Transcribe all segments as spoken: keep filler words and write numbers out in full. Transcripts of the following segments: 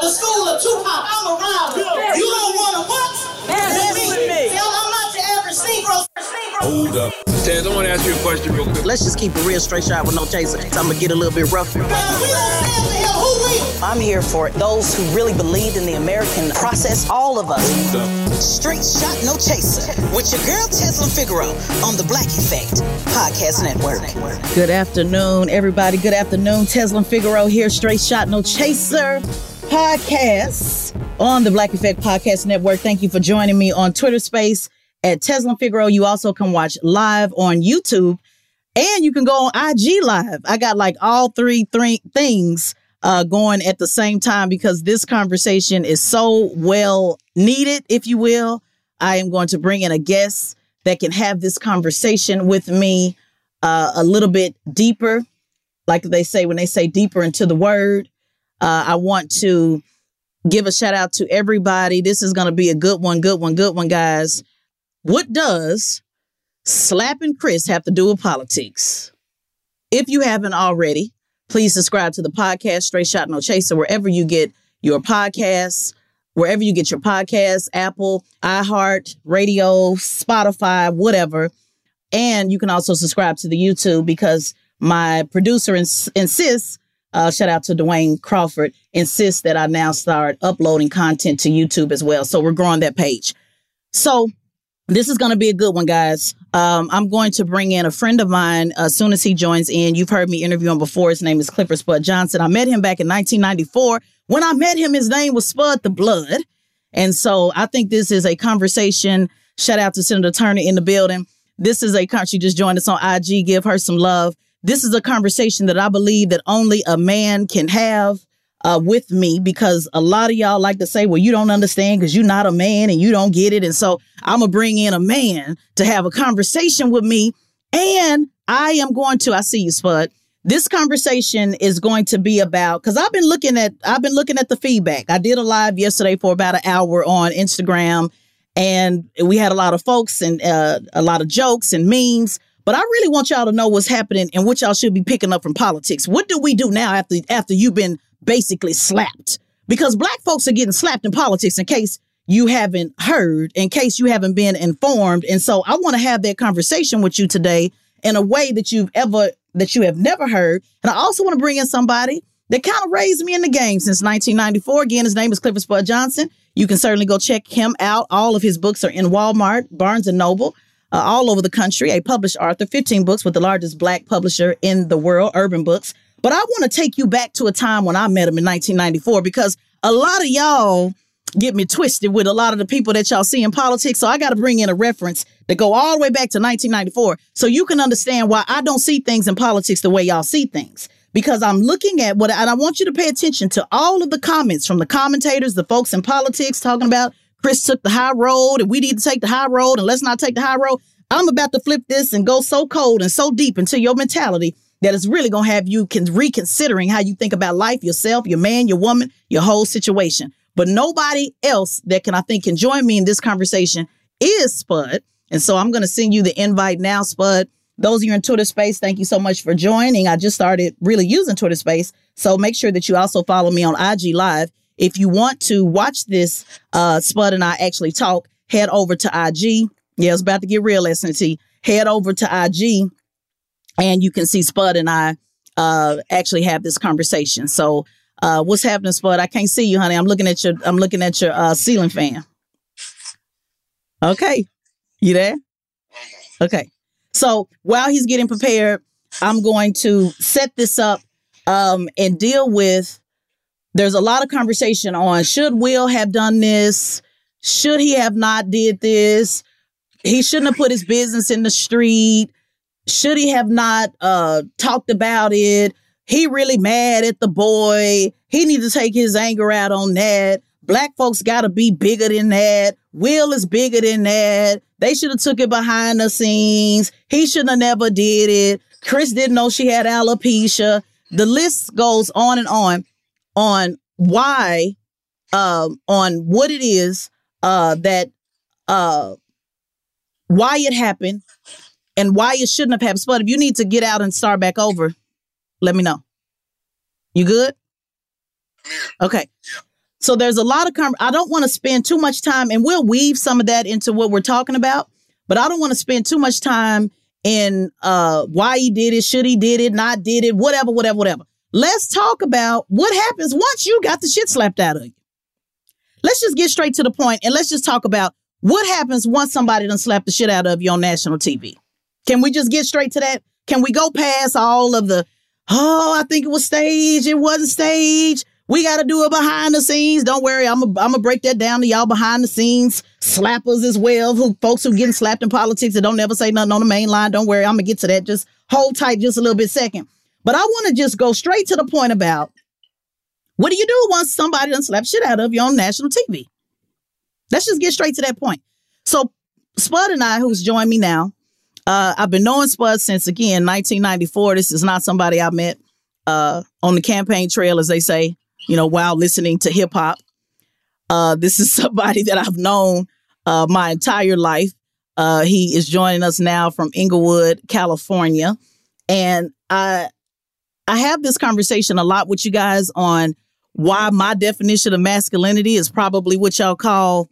The school of Tupac, I'm a rival. Yeah. You don't want to what? Yeah, me. Me. Yo, I'm not your average Negro. Hold up. Tez, I want to ask you a question real quick. Let's just keep a real straight shot with no chaser. So I'm going to get a little bit rough. Man, we don't stand for him. Who we? I'm here for those who really believed in the American process. All of us. Straight shot, no chaser. With your girl, Tezlyn Figueroa, on the Black Effect Podcast Network. Good afternoon, everybody. Good afternoon. Tezlyn Figueroa here. Straight shot, no chaser. Podcasts on the Black Effect Podcast Network. Thank you for joining me on Twitter Space at Tezlyn Figueroa. You also can watch live on YouTube, and you can go on I G Live. I got like all three three things uh, going at the same time because this conversation is so well needed, if you will. I am going to bring in a guest that can have this conversation with me uh, a little bit deeper, like they say when they say deeper into the word. Uh, I want to give a shout out to everybody. This is going to be a good one, good one, good one, guys. What does slapping Chris have to do with politics? If you haven't already, please subscribe to the podcast, Straight Shot No Chaser, wherever you get your podcasts, wherever you get your podcasts, Apple, iHeart Radio, Spotify, whatever. And you can also subscribe to the YouTube because my producer ins- insists Uh, shout out to Dwayne Crawford, insists that I now start uploading content to YouTube as well. So we're growing that page. So this is going to be a good one, guys. Um, I'm going to bring in a friend of mine uh, as soon as he joins in. You've heard me interview him before. His name is Clifford Spud Johnson. I met him back in nineteen ninety-four. When I met him, his name was Spud the Blood. And so I think this is a conversation. Shout out to Senator Turner in the building. This is a country just joined us on I G. Give her some love. This is a conversation that I believe that only a man can have uh, with me, because a lot of y'all like to say, well, you don't understand because you're not a man and you don't get it. And so I'm going to bring in a man to have a conversation with me. And I am going to I see you, Spud. This conversation is going to be about, because I've been looking at I've been looking at the feedback. I did a live yesterday for about an hour on Instagram, and we had a lot of folks and uh, a lot of jokes and memes. But I really want y'all to know what's happening and what y'all should be picking up from politics. What do we do now after after you've been basically slapped? Because Black folks are getting slapped in politics, in case you haven't heard, in case you haven't been informed. And so I want to have that conversation with you today in a way that you've ever that you have never heard. And I also want to bring in somebody that kind of raised me in the game since nineteen ninety-four. Again, his name is Clifford Spud Johnson. You can certainly go check him out. All of his books are in Walmart, Barnes and Noble. Uh, all over the country, a published author, fifteen books with the largest Black publisher in the world, Urban Books. But I want to take you back to a time when I met him in nineteen ninety-four, because a lot of y'all get me twisted with a lot of the people that y'all see in politics. So I got to bring in a reference that go all the way back to nineteen ninety-four so you can understand why I don't see things in politics the way y'all see things, because I'm looking at what, and I want you to pay attention to all of the comments from the commentators, the folks in politics talking about Chris took the high road and we need to take the high road and let's not take the high road. I'm about to flip this and go so cold and so deep into your mentality that it's really going to have you can reconsidering how you think about life, yourself, your man, your woman, your whole situation. But nobody else that can, I think, can join me in this conversation is Spud. And so I'm going to send you the invite now, Spud. Those of you in Twitter Space, thank you so much for joining. I just started really using Twitter Space. So make sure that you also follow me on I G Live. If you want to watch this, uh, Spud and I actually talk, head over to I G. Yeah, it's about to get real, S N T. Head over to I G and you can see Spud and I uh, actually have this conversation. So Uh, what's happening, Spud? I can't see you, honey. I'm looking at your I'm looking at your uh, ceiling fan. Okay. You there? Okay. So while he's getting prepared, I'm going to set this up um, and deal with. There's a lot of conversation on should Will have done this? Should he have not did this? He shouldn't have put his business in the street. Should he have not uh, talked about it? He really mad at the boy. He needs to take his anger out on that. Black folks got to be bigger than that. Will is bigger than that. They should have took it behind the scenes. He shouldn't have never did it. Chris didn't know she had alopecia. The list goes on and on on why, uh, on what it is uh, that, uh, why it happened and why it shouldn't have happened. But if you need to get out and start back over, let me know. You good? Okay. So there's a lot of, com- I don't want to spend too much time, and we'll weave some of that into what we're talking about, but I don't want to spend too much time in uh, why he did it, should he did it, not did it, whatever, whatever, whatever. Let's talk about what happens once you got the shit slapped out of you. Let's just get straight to the point, and let's just talk about what happens once somebody done slapped the shit out of you on national T V. Can we just get straight to that? Can we go past all of the, oh, I think it was staged, it wasn't staged. We got to do it behind the scenes. Don't worry. I'm going I'm to break that down to y'all behind the scenes slappers as well, who folks who getting slapped in politics that don't ever say nothing on the main line. Don't worry. I'm going to get to that. Just hold tight just a little bit second. But I want to just go straight to the point about what do you do once somebody done slapped shit out of you on national T V? Let's just get straight to that point. So Spud and I, who's joined me now, uh, I've been knowing Spud since, again, nineteen ninety-four. This is not somebody I met uh, on the campaign trail, as they say. You know, while listening to hip hop, uh, this is somebody that I've known uh, my entire life. Uh, he is joining us now from Inglewood, California. And I I have this conversation a lot with you guys on why my definition of masculinity is probably what y'all call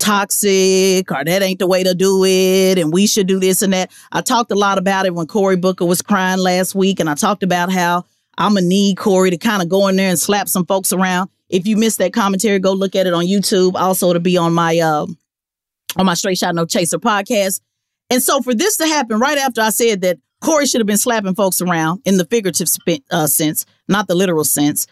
toxic, or that ain't the way to do it, and we should do this and that. I talked a lot about it when Corey Booker was crying last week, and I talked about how I'm going to need Corey to kind of go in there and slap some folks around. If you missed that commentary, go look at it on YouTube. Also, to be on my uh, on my Straight Shot No Chaser podcast. And so for this to happen right after I said that Corey should have been slapping folks around in the figurative spin, uh, sense, not the literal sense,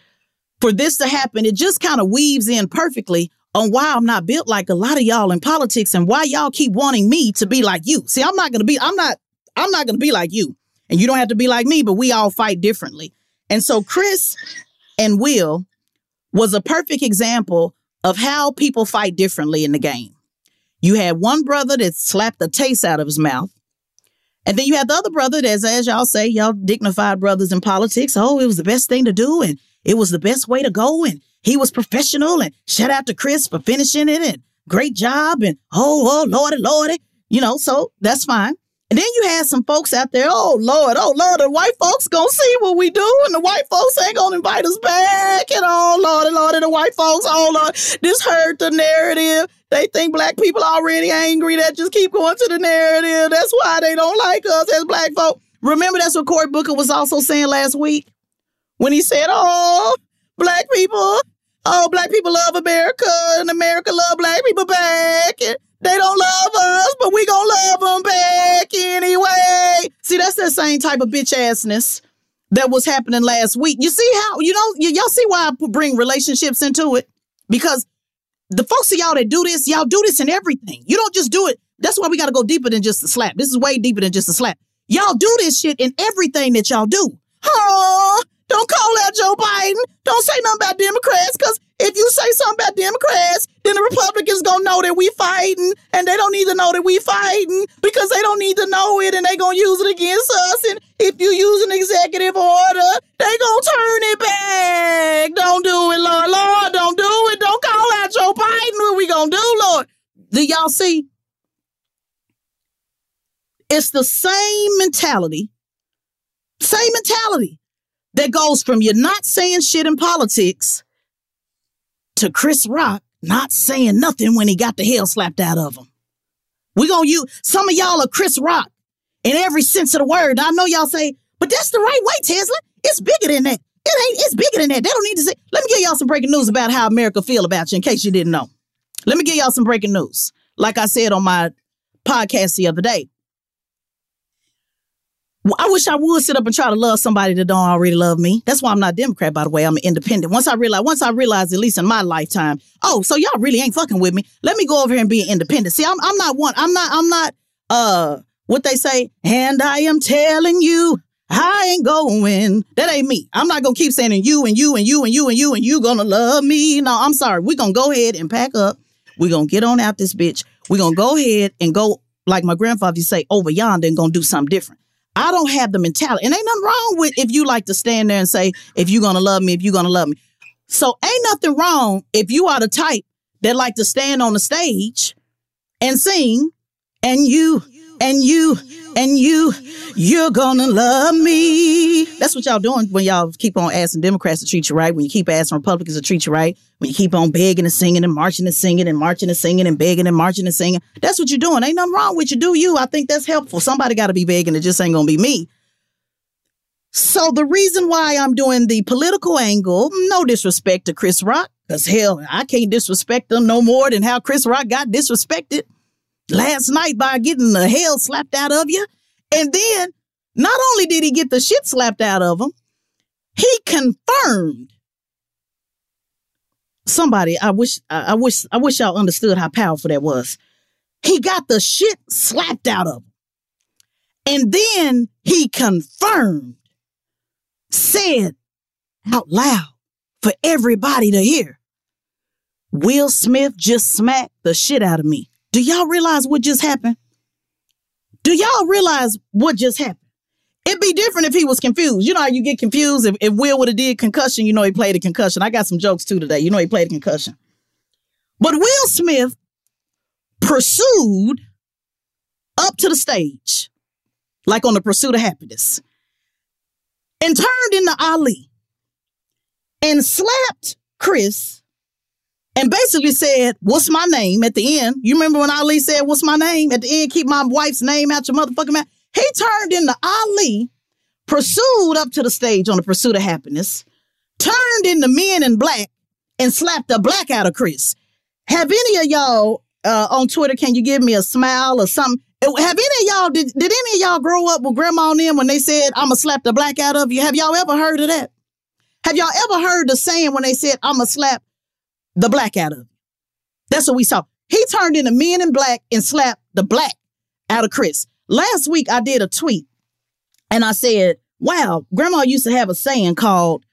for this to happen, it just kind of weaves in perfectly on why I'm not built like a lot of y'all in politics and why y'all keep wanting me to be like you. See, I'm not going to be I'm not I'm not going to be like you, and you don't have to be like me, but we all fight differently. And so Chris and Will was a perfect example of how people fight differently in the game. You had one brother that slapped the taste out of his mouth. And then you had the other brother that's, as y'all say, y'all dignified brothers in politics. Oh, it was the best thing to do. And it was the best way to go. And he was professional. And shout out to Chris for finishing it. And great job. And oh, oh, Lordy, Lordy. You know, so that's fine. And then you had some folks out there, oh, Lord, oh, Lord, the white folks going to see what we do, and the white folks ain't going to invite us back, and oh, Lord, and Lord, and the white folks, oh, Lord, this hurt the narrative. They think black people already angry. That just keep going to the narrative. That's why they don't like us as black folk. Remember, that's what Cory Booker was also saying last week when he said, oh, black people, oh, black people love America, and America love black people back, and they don't love us, but we gonna love them back anyway. See, that's that same type of bitch assness that was happening last week. You see how, you know, y- y'all see why I bring relationships into it? Because the folks of y'all that do this, y'all do this in everything. You don't just do it. That's why we got to go deeper than just a slap. This is way deeper than just a slap. Y'all do this shit in everything that y'all do. Oh, don't call out Joe Biden. Don't say nothing about Democrats, because if you say something about Democrats, then the Republicans going to know that we fighting, and they don't need to know that we fighting because they don't need to know it, and they going to use it against us. And if you use an executive order, they going to turn it back. Don't do it, Lord. Lord, don't do it. Don't call out Joe Biden. What we going to do, Lord? Do y'all see? It's the same mentality, same mentality that goes from you're not saying shit in politics to Chris Rock not saying nothing when he got the hell slapped out of him. We're going to use, some of y'all are Chris Rock in every sense of the word. I know y'all say, but that's the right way, Tezlyn. It's bigger than that. It ain't, it's bigger than that. They don't need to say. Let me give y'all some breaking news about how America feel about you in case you didn't know. Let me give y'all some breaking news. Like I said on my podcast the other day, I wish I would sit up and try to love somebody that don't already love me. That's why I'm not a Democrat, by the way. I'm an independent. Once I realize, once I realized, at least in my lifetime, oh, so y'all really ain't fucking with me. Let me go over here and be an independent. See, I'm, I'm not one. I'm not, I'm not, uh, what they say. And I am telling you, I ain't going. That ain't me. I'm not going to keep saying you and you and you and you and you and you going to love me. No, I'm sorry. We're going to go ahead and pack up. We're going to get on out this bitch. We're going to go ahead and go, like my grandfather used to say, over yonder and going to do something different. I don't have the mentality. And ain't nothing wrong with if you like to stand there and say, if you're going to love me, if you're going to love me. So ain't nothing wrong if you are the type that like to stand on the stage and sing and you, and you, and you, you're going to love me. That's what y'all doing when y'all keep on asking Democrats to treat you right, when you keep asking Republicans to treat you right, when you keep on begging and singing and marching and singing and marching and singing and begging and marching and singing. That's what you're doing. Ain't nothing wrong with you. Do you? I think that's helpful. Somebody got to be begging. It just ain't going to be me. So the reason why I'm doing the political angle, no disrespect to Chris Rock, because hell, I can't disrespect him no more than how Chris Rock got disrespected last night by getting the hell slapped out of you. And then not only did he get the shit slapped out of him, he confirmed somebody. I wish I wish I wish y'all understood how powerful that was. He got the shit slapped out of him. And then he confirmed, said out loud for everybody to hear, Will Smith just smacked the shit out of me. Do y'all realize what just happened? Do y'all realize what just happened? It'd be different if he was confused. You know how you get confused? If, if Will would have did concussion, you know he played a concussion. I got some jokes too today. You know he played a concussion. But Will Smith pursued up to the stage, like on The Pursuit of Happiness, and turned into Ali and slapped Chris and basically said, what's my name at the end? You remember when Ali said, what's my name? At the end, keep my wife's name out your motherfucking mouth. He turned into Ali, pursued up to the stage on The Pursuit of Happiness, turned into Men in Black, and slapped the black out of Chris. Have any of y'all uh, on Twitter, can you give me a smile or something? Have any of y'all, did, did any of y'all grow up with grandma and them when they said, I'm going to slap the black out of you? Have y'all ever heard of that? Have y'all ever heard the saying when they said, I'm going to slap the black out of you? That's what we saw. He turned into Men in Black and slapped the black out of Chris. Last week, I did a tweet and I said, wow, grandma used to have a saying called,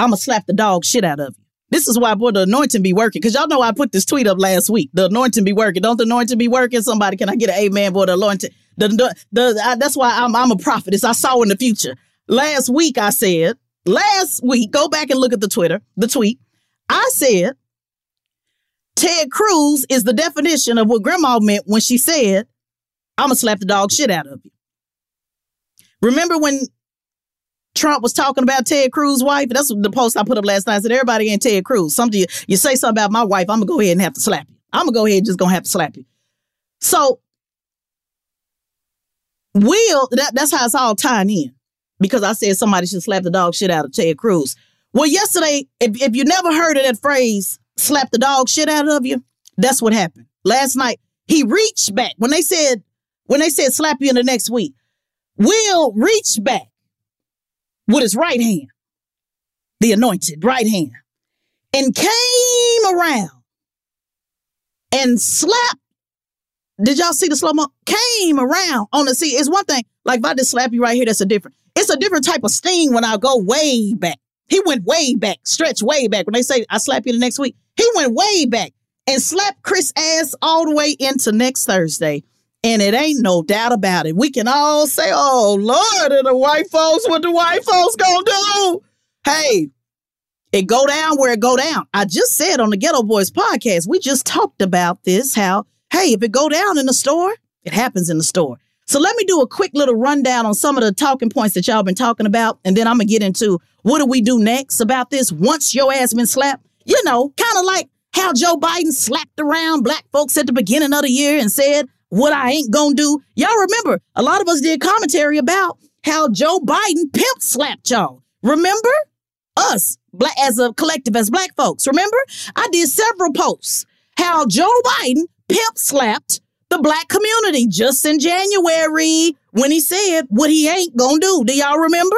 I'm going to slap the dog shit out of you. This is why, boy, the anointing be working. Because y'all know I put this tweet up last week. The anointing be working. Don't the anointing be working? Somebody, can I get an amen, boy? The anointing. The, the, the, I, that's why I'm, I'm a prophetess. I saw in the future. Last week, I said, last week, go back and look at the Twitter, the tweet. I said, Ted Cruz is the definition of what grandma meant when she said, I'm going to slap the dog shit out of you. Remember when Trump was talking about Ted Cruz' wife? That's the post I put up last night. I said, everybody ain't Ted Cruz. Some of you, you say something about my wife, I'm going to go ahead and have to slap you. I'm going to go ahead and just going to have to slap you. So, Will, that, that's how it's all tying in. Because I said somebody should slap the dog shit out of Ted Cruz. Well, yesterday, if, if you never heard of that phrase, slap the dog shit out of you, that's what happened. Last night, he reached back. When they said, when they said slap you in the next week, Will reached back with his right hand, the anointed right hand, and came around and slapped. Did y'all see the slow-mo? Came around on the seat. It's one thing. Like if I just slap you right here, that's a different. It's a different type of sting when I go way back. He went way back, stretch way back. When they say, I slap you the next week, he went way back and slapped Chris' ass all the way into next Thursday. And it ain't no doubt about it. We can all say, oh, Lord, and the white folks, what the white folks gonna do? Hey, it go down where it go down. I just said on the Ghetto Boys podcast, we just talked about this, how, hey, if it go down in the store, it happens in the store. So let me do a quick little rundown on some of the talking points that y'all been talking about. And then I'm going to get into what do we do next about this once your ass been slapped. You know, kind of like how Joe Biden slapped around black folks at the beginning of the year and said what I ain't going to do. Y'all remember, a lot of us did commentary about how Joe Biden pimp slapped y'all. Remember? Us, black, as a collective, as black folks. Remember? I did several posts how Joe Biden pimp slapped the black community just in January when he said what he ain't gonna do. Do y'all remember?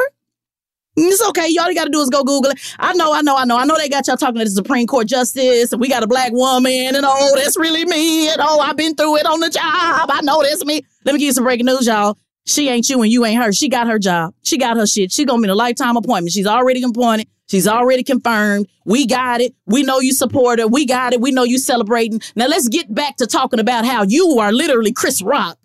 It's okay. Y'all you got to do is go Google it. I know, I know, I know. I know they got y'all talking to the Supreme Court justice, and we got a black woman, and oh, that's really me, and oh, I've been through it on the job. I know that's me. Let me give you some breaking news, y'all. She ain't you and you ain't her. She got her job. She got her shit. She gonna be in a lifetime appointment. She's already appointed. She's already confirmed. We got it. We know you support her. We got it. We know you celebrating. Now let's get back to talking about how you are literally Chris Rock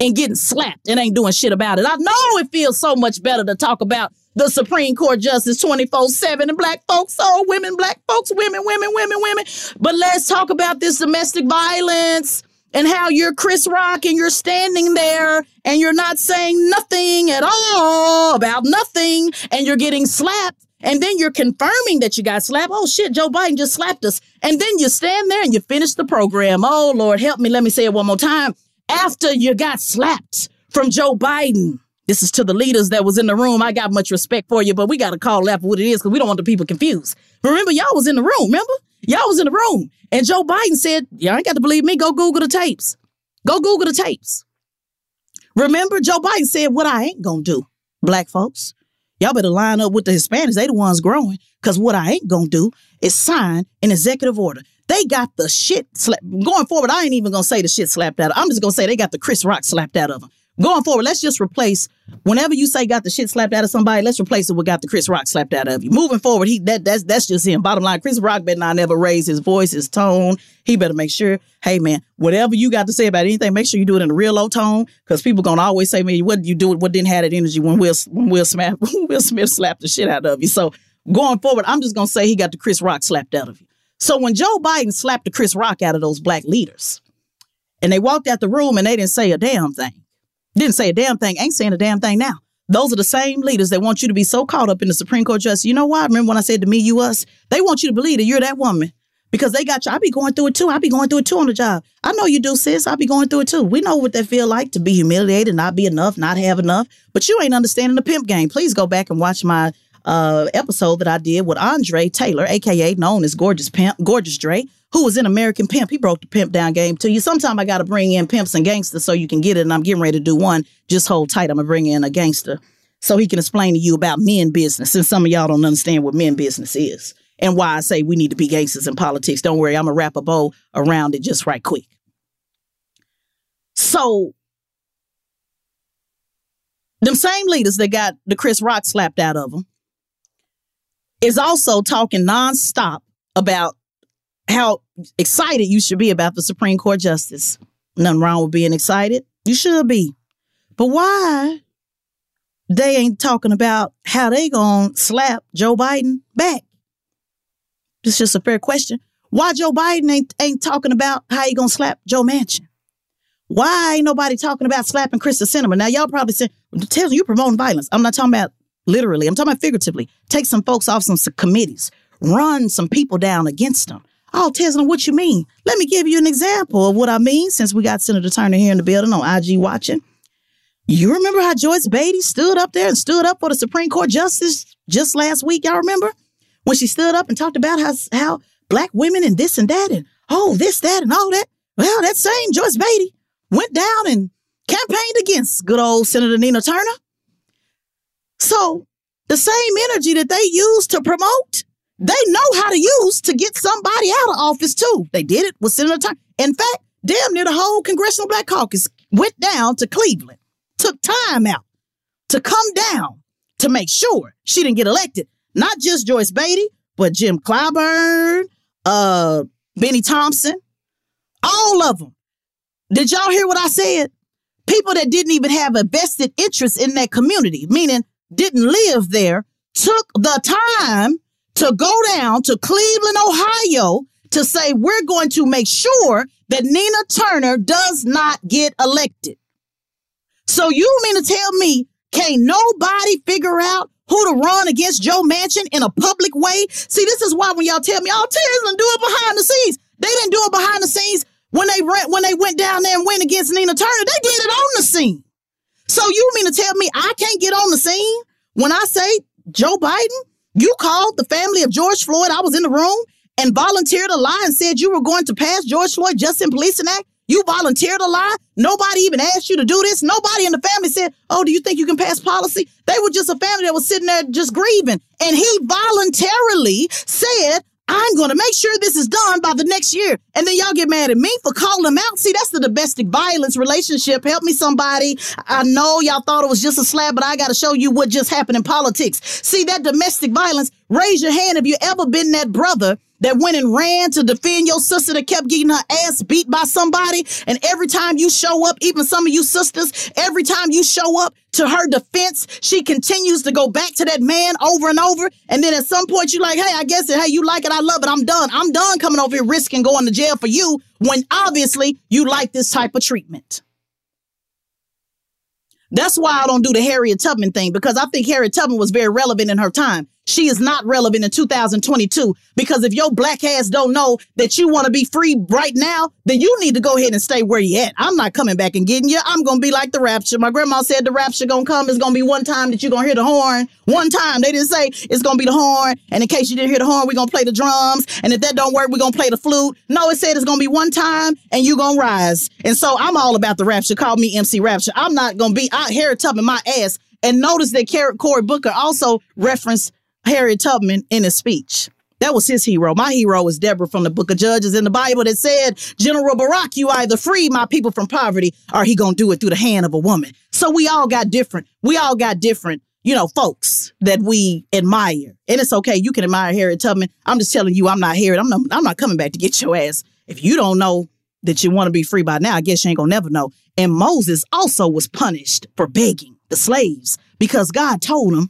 and getting slapped and ain't doing shit about it. I know it feels so much better to talk about the Supreme Court justice twenty-four seven and black folks, oh, women, black folks, women, women, women, women. But let's talk about this domestic violence and how you're Chris Rock and you're standing there and you're not saying nothing at all about nothing and you're getting slapped and then you're confirming that you got slapped. Oh, shit, Joe Biden just slapped us. And then you stand there and you finish the program. Oh, Lord, help me. Let me say it one more time. After you got slapped from Joe Biden. This is to the leaders that was in the room. I got much respect for you, but we got to call out for what it is because we don't want the people confused. Remember, y'all was in the room. Remember? Y'all was in the room. And Joe Biden said, y'all ain't got to believe me. Go Google the tapes. Go Google the tapes. Remember, Joe Biden said, what I ain't going to do, black folks. Y'all better line up with the Hispanics. They the ones growing because what I ain't going to do is sign an executive order. They got the shit slapped. Going forward, I ain't even going to say the shit slapped out of them. I'm just going to say they got the Chris Rock slapped out of them. Going forward, let's just replace, whenever you say got the shit slapped out of somebody, let's replace it with got the Chris Rock slapped out of you. Moving forward, he that that's that's just him. Bottom line, Chris Rock better not ever raise his voice, his tone. He better make sure, hey, man, whatever you got to say about anything, make sure you do it in a real low tone because people going to always say, man, what you do it, what didn't have that energy when Will, when Will, Smith, Will Smith slapped the shit out of you. So going forward, I'm just going to say he got the Chris Rock slapped out of you. So when Joe Biden slapped the Chris Rock out of those black leaders and they walked out the room and they didn't say a damn thing. Didn't say a damn thing. Ain't saying a damn thing now. Those are the same leaders that want you to be so caught up in the Supreme Court justice. You know why? Remember when I said to me, you, us? They want you to believe that you're that woman because they got you. I be going through it, too. I be going through it, too, on the job. I know you do, sis. I be going through it, too. We know what that feel like to be humiliated, not be enough, not have enough. But you ain't understanding the pimp game. Please go back and watch my uh, episode that I did with Andre Taylor, a k a known as Gorgeous Pimp, Gorgeous Dre, who was in American Pimp. He broke the pimp down game to you. Sometime I got to bring in pimps and gangsters so you can get it. And I'm getting ready to do one. Just hold tight. I'm going to bring in a gangster so he can explain to you about men business. Since some of y'all don't understand what men business is and why I say we need to be gangsters in politics. Don't worry. I'm going to wrap a bow around it just right quick. So them same leaders that got the Chris Rock slapped out of them is also talking nonstop about how excited you should be about the Supreme Court justice. Nothing wrong with being excited. You should be. But why they ain't talking about how they gonna slap Joe Biden back? It's just a fair question. Why Joe Biden ain't, ain't talking about how he gonna slap Joe Manchin? Why ain't nobody talking about slapping Kristen Sinema? Now, y'all probably say, Tezlyn, you promoting violence. I'm not talking about literally. I'm talking about figuratively. Take some folks off some, some committees. Run some people down against them. Oh, Tezlyn, what you mean? Let me give you an example of what I mean since we got Senator Turner here in the building on I G watching. You remember how Joyce Beatty stood up there and stood up for the Supreme Court justice just last week? Y'all remember when she stood up and talked about how, how black women and this and that and oh, this, that and all that. Well, that same Joyce Beatty went down and campaigned against good old Senator Nina Turner. So the same energy that they used to promote, they know how to use to get somebody out of office, too. They did it with Senator Turner. In fact, damn near the whole Congressional Black Caucus went down to Cleveland, took time out to come down to make sure she didn't get elected. Not just Joyce Beatty, but Jim Clyburn, uh, Benny Thompson, all of them. Did y'all hear what I said? People that didn't even have a vested interest in that community, meaning didn't live there, took the time to go down to Cleveland, Ohio, to say we're going to make sure that Nina Turner does not get elected. So you mean to tell me, can't nobody figure out who to run against Joe Manchin in a public way? See, this is why when y'all tell me, oh, Tezlyn, do it behind the scenes. They didn't do it behind the scenes when they re- when they went down there and went against Nina Turner. They did it on the scene. So you mean to tell me I can't get on the scene when I say Joe Biden, you called the family of George Floyd. I was in the room and volunteered a lie and said you were going to pass George Floyd Justice in Policing Act. You volunteered a lie. Nobody even asked you to do this. Nobody in the family said, oh, do you think you can pass policy? They were just a family that was sitting there just grieving. And he voluntarily said, I'm going to make sure this is done by the next year. And then y'all get mad at me for calling him out. See, that's the domestic violence relationship. Help me, somebody. I know y'all thought it was just a slap, but I got to show you what just happened in politics. See, that domestic violence, raise your hand if you ever been that brother that went and ran to defend your sister that kept getting her ass beat by somebody. And every time you show up, even some of you sisters, every time you show up to her defense, she continues to go back to that man over and over. And then at some point you're like, hey, I guess it. Hey, you like it. I love it. I'm done. I'm done coming over here risking going to jail for you when obviously you like this type of treatment. That's why I don't do the Harriet Tubman thing, because I think Harriet Tubman was very relevant in her time. She is not relevant in two thousand twenty-two, because if your black ass don't know that you want to be free right now, then you need to go ahead and stay where you at. I'm not coming back and getting you. I'm going to be like the rapture. My grandma said the rapture going to come. It's going to be one time that you're going to hear the horn. One time. They didn't say it's going to be the horn. And in case you didn't hear the horn, we're going to play the drums. And if that don't work, we're going to play the flute. No, it said it's going to be one time and you're going to rise. And so I'm all about the rapture. Call me M C Rapture. I'm not going to be out here tubbing my ass. And notice that Corey Booker also referenced Harriet Tubman in his speech. That was his hero. My hero is Deborah from the book of Judges in the Bible that said, General Barak, you either free my people from poverty or he gonna do it through the hand of a woman. So we all got different. We all got different, you know, folks that we admire. And it's okay. You can admire Harriet Tubman. I'm just telling you, I'm not Harriet. I'm not, I'm not coming back to get your ass. If you don't know that you want to be free by now, I guess you ain't gonna never know. And Moses also was punished for begging the slaves because God told him,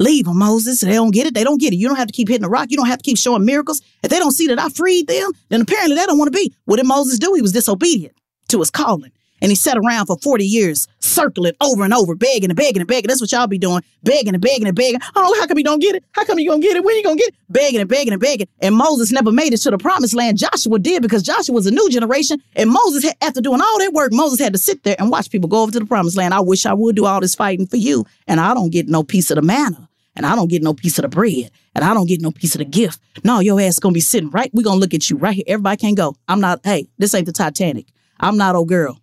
leave them, Moses. They don't get it. They don't get it. You don't have to keep hitting the rock. You don't have to keep showing miracles. If they don't see that I freed them, then apparently they don't want to be. What did Moses do? He was disobedient to his calling. And he sat around for forty years, circling over and over, begging and begging and begging. That's what y'all be doing. Begging and begging and begging. Oh, how come you don't get it? How come you gonna get it? When you gonna get it? Begging and begging and begging. And Moses never made it to the promised land. Joshua did, because Joshua was a new generation. And Moses, after doing all that work, Moses had to sit there and watch people go over to the promised land. I wish I would do all this fighting for you. And I don't get no piece of the manna. And I don't get no piece of the bread. And I don't get no piece of the gift. No, your ass gonna be sitting right. We're gonna look at you right here. Everybody can't go. I'm not, hey, this ain't the Titanic. I'm not old girl.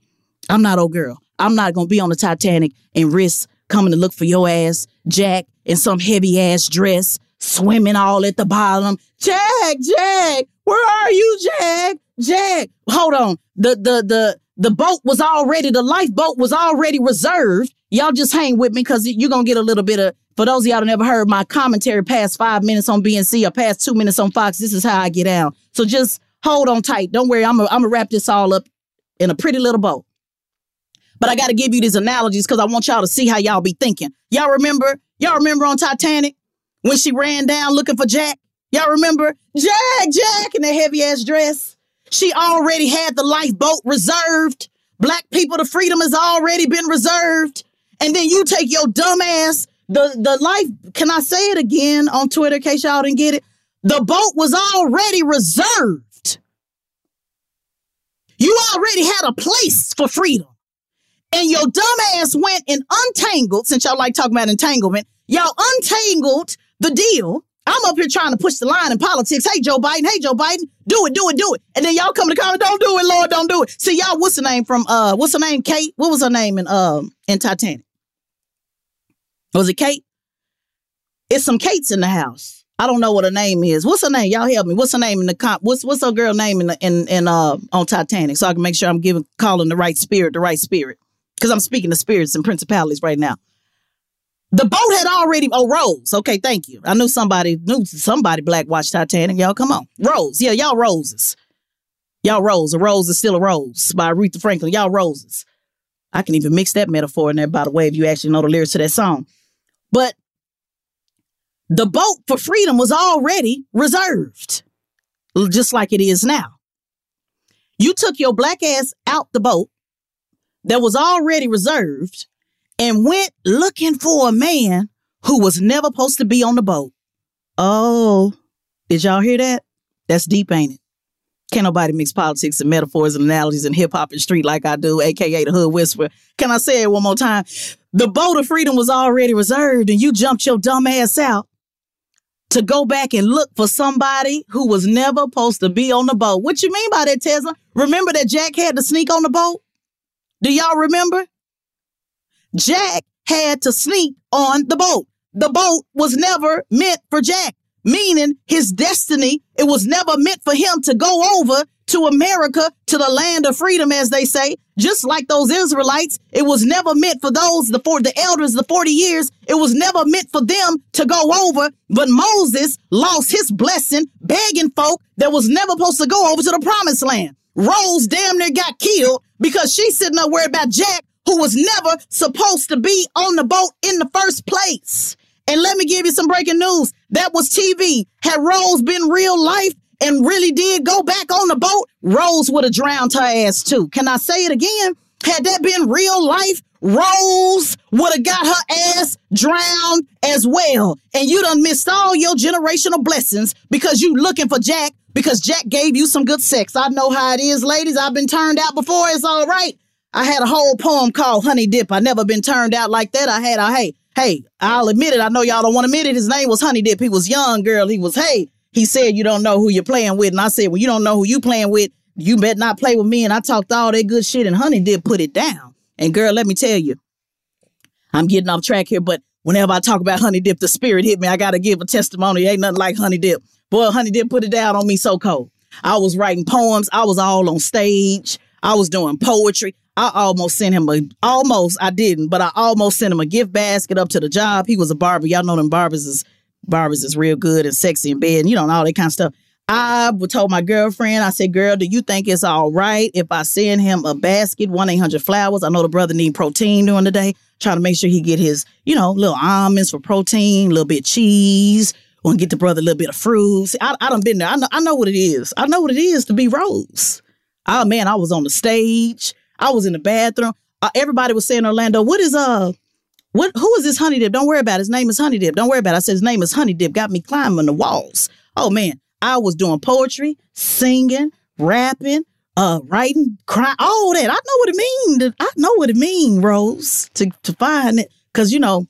I'm not old girl. I'm not going to be on the Titanic and risk coming to look for your ass, Jack, in some heavy ass dress, swimming all at the bottom. Jack, Jack, where are you, Jack? Jack, hold on. The the the the boat was already, the lifeboat was already reserved. Y'all just hang with me, because you're going to get a little bit of, for those of y'all that never heard my commentary past five minutes on B N C or past two minutes on Fox, this is how I get out. So just hold on tight. Don't worry. I'm going to wrap this all up in a pretty little bow. But I got to give you these analogies because I want y'all to see how y'all be thinking. Y'all remember? Y'all remember on Titanic when she ran down looking for Jack? Y'all remember? Jack, Jack in that heavy ass dress. She already had the lifeboat reserved. Black people, the freedom has already been reserved. And then you take your dumb ass, the, the life, can I say it again on Twitter in case y'all didn't get it? The boat was already reserved. You already had a place for freedom. And your dumb ass went and untangled, since y'all like talking about entanglement, y'all untangled the deal. I'm up here trying to push the line in politics. Hey, Joe Biden. Hey, Joe Biden. Do it, do it, do it. And then y'all come to the comment. Don't do it, Lord. Don't do it. See, y'all, what's her name from, uh, what's her name? Kate? What was her name in, um, in Titanic? Was it Kate? It's some Kates in the house. I don't know what her name is. What's her name? Y'all help me. What's her name in the comp? What's, what's her girl name in the, in, in, uh, on Titanic? So I can make sure I'm giving, calling the right spirit, the right spirit. Because I'm speaking to spirits and principalities right now. The boat had already, oh, Rose. Okay, thank you. I knew somebody, knew somebody black watched Titanic. Y'all, come on. Rose. Yeah, y'all roses. Y'all rose. A rose is still a rose by Aretha Franklin. Y'all roses. I can even mix that metaphor in there, by the way, if you actually know the lyrics to that song. But the boat for freedom was already reserved, just like it is now. You took your black ass out the boat that was already reserved and went looking for a man who was never supposed to be on the boat. Oh, did y'all hear that? That's deep, ain't it? Can't nobody mix politics and metaphors and analogies and hip hop and street like I do, a k a the Hood Whisperer. Can I say it one more time? The boat of freedom was already reserved, and you jumped your dumb ass out to go back and look for somebody who was never supposed to be on the boat. What you mean by that, Tezlyn? Remember that Jack had to sneak on the boat? Do y'all remember? Jack had to sneak on the boat. The boat was never meant for Jack, meaning his destiny. It was never meant for him to go over to America, to the land of freedom, as they say, just like those Israelites. It was never meant for those, the for the elders, the forty years. It was never meant for them to go over. But Moses lost his blessing, begging folk that was never supposed to go over to the promised land. Rose damn near got killed because she's sitting up worried about Jack, who was never supposed to be on the boat in the first place. And let me give you some breaking news. That was T V. Had Rose been real life and really did go back on the boat, Rose would have drowned her ass too. Can I say it again? Had that been real life, Rose would have got her ass drowned as well. And you done missed all your generational blessings because you looking for Jack, because Jack gave you some good sex. I know how it is, ladies. I've been turned out before. It's all right. I had a whole poem called Honey Dip. I never been turned out like that. I had a, hey, hey, I'll admit it. I know y'all don't want to admit it. His name was Honey Dip. He was young, girl. He was, hey, he said, you don't know who you're playing with. And I said, well, you don't know who you playing with. You better not play with me. And I talked all that good shit, and Honey Dip put it down. And girl, let me tell you, I'm getting off track here, but whenever I talk about Honey Dip, the spirit hit me. I got to give a testimony. Ain't nothing like Honey Dip. Boy, Honey Dip put it down on me so cold. I was writing poems. I was all on stage. I was doing poetry. I almost sent him a, almost, I didn't, but I almost sent him a gift basket up to the job. He was a barber. Y'all know them barbers is, barbers is real good and sexy in bed and, you know, and all that kind of stuff. I told my girlfriend, I said, girl, do you think it's all right if I send him a basket, one eight hundred flowers? I know the brother need protein during the day, trying to make sure he get his, you know, little almonds for protein, a little bit of cheese. Want to get the brother a little bit of fruits. I, I done been there. I know, I know what it is. I know what it is to be Rose. Oh, man, I was on the stage. I was in the bathroom. Uh, everybody was saying, Orlando, what is, uh, what, who is this Honey Dip? Don't worry about it. His name is Honey Dip. Don't worry about it. I said, his name is Honey Dip. Got me climbing the walls. Oh, man, I was doing poetry, singing, rapping, uh, writing, crying, all that. I know what it means. I know what it means, Rose, to, to find it. Because, you know,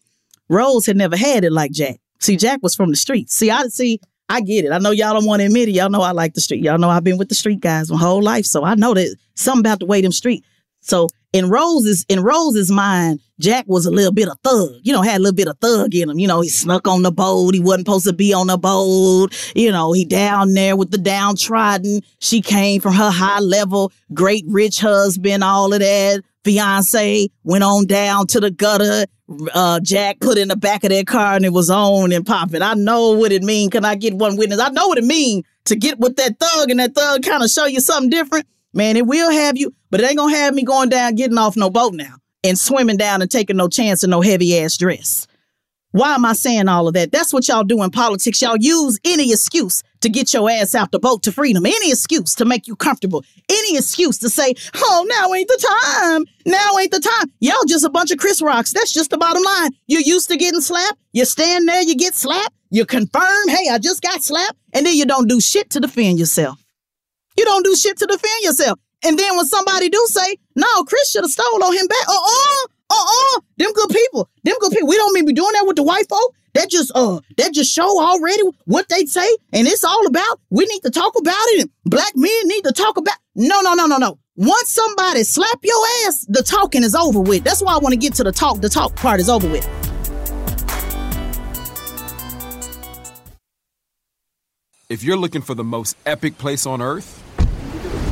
Rose had never had it like Jack. See, Jack was from the streets. See, I see. I get it. I know y'all don't want to admit it. Y'all know I like the street. Y'all know I've been with the street guys my whole life. So I know that something about the way them street. So in Rose's in Rose's mind, Jack was a little bit of thug, you know, had a little bit of thug in him. You know, he snuck on the boat. He wasn't supposed to be on the boat. You know, he down there with the downtrodden. She came from her high level, great rich husband, all of that. Fiance went on down to the gutter. Uh, Jack put in the back of their car and it was on and popping. I know what it mean. Can I get one witness? I know what it mean to get with that thug and that thug kind of show you something different. Man, it will have you, but it ain't going to have me going down, getting off no boat now and swimming down and taking no chance in no heavy ass dress. Why am I saying all of that? That's what y'all do in politics. Y'all use any excuse to get your ass out the boat to freedom. Any excuse to make you comfortable. Any excuse to say, oh, now ain't the time. Now ain't the time. Y'all just a bunch of Chris Rocks. That's just the bottom line. You're used to getting slapped. You stand there, you get slapped. You confirm, hey, I just got slapped. And then you don't do shit to defend yourself. You don't do shit to defend yourself. And then when somebody do say, no, Chris should have stole on him back. Uh-uh. Uh-uh, them good people, them good people. We don't mean be doing that with the white folk. That just uh, that just show already what they say, and it's all about, we need to talk about it, and black men need to talk about, no, no, no, no, no. Once somebody slap your ass, the talking is over with. That's why I want to get to the talk. The talk part is over with. If you're looking for the most epic place on earth,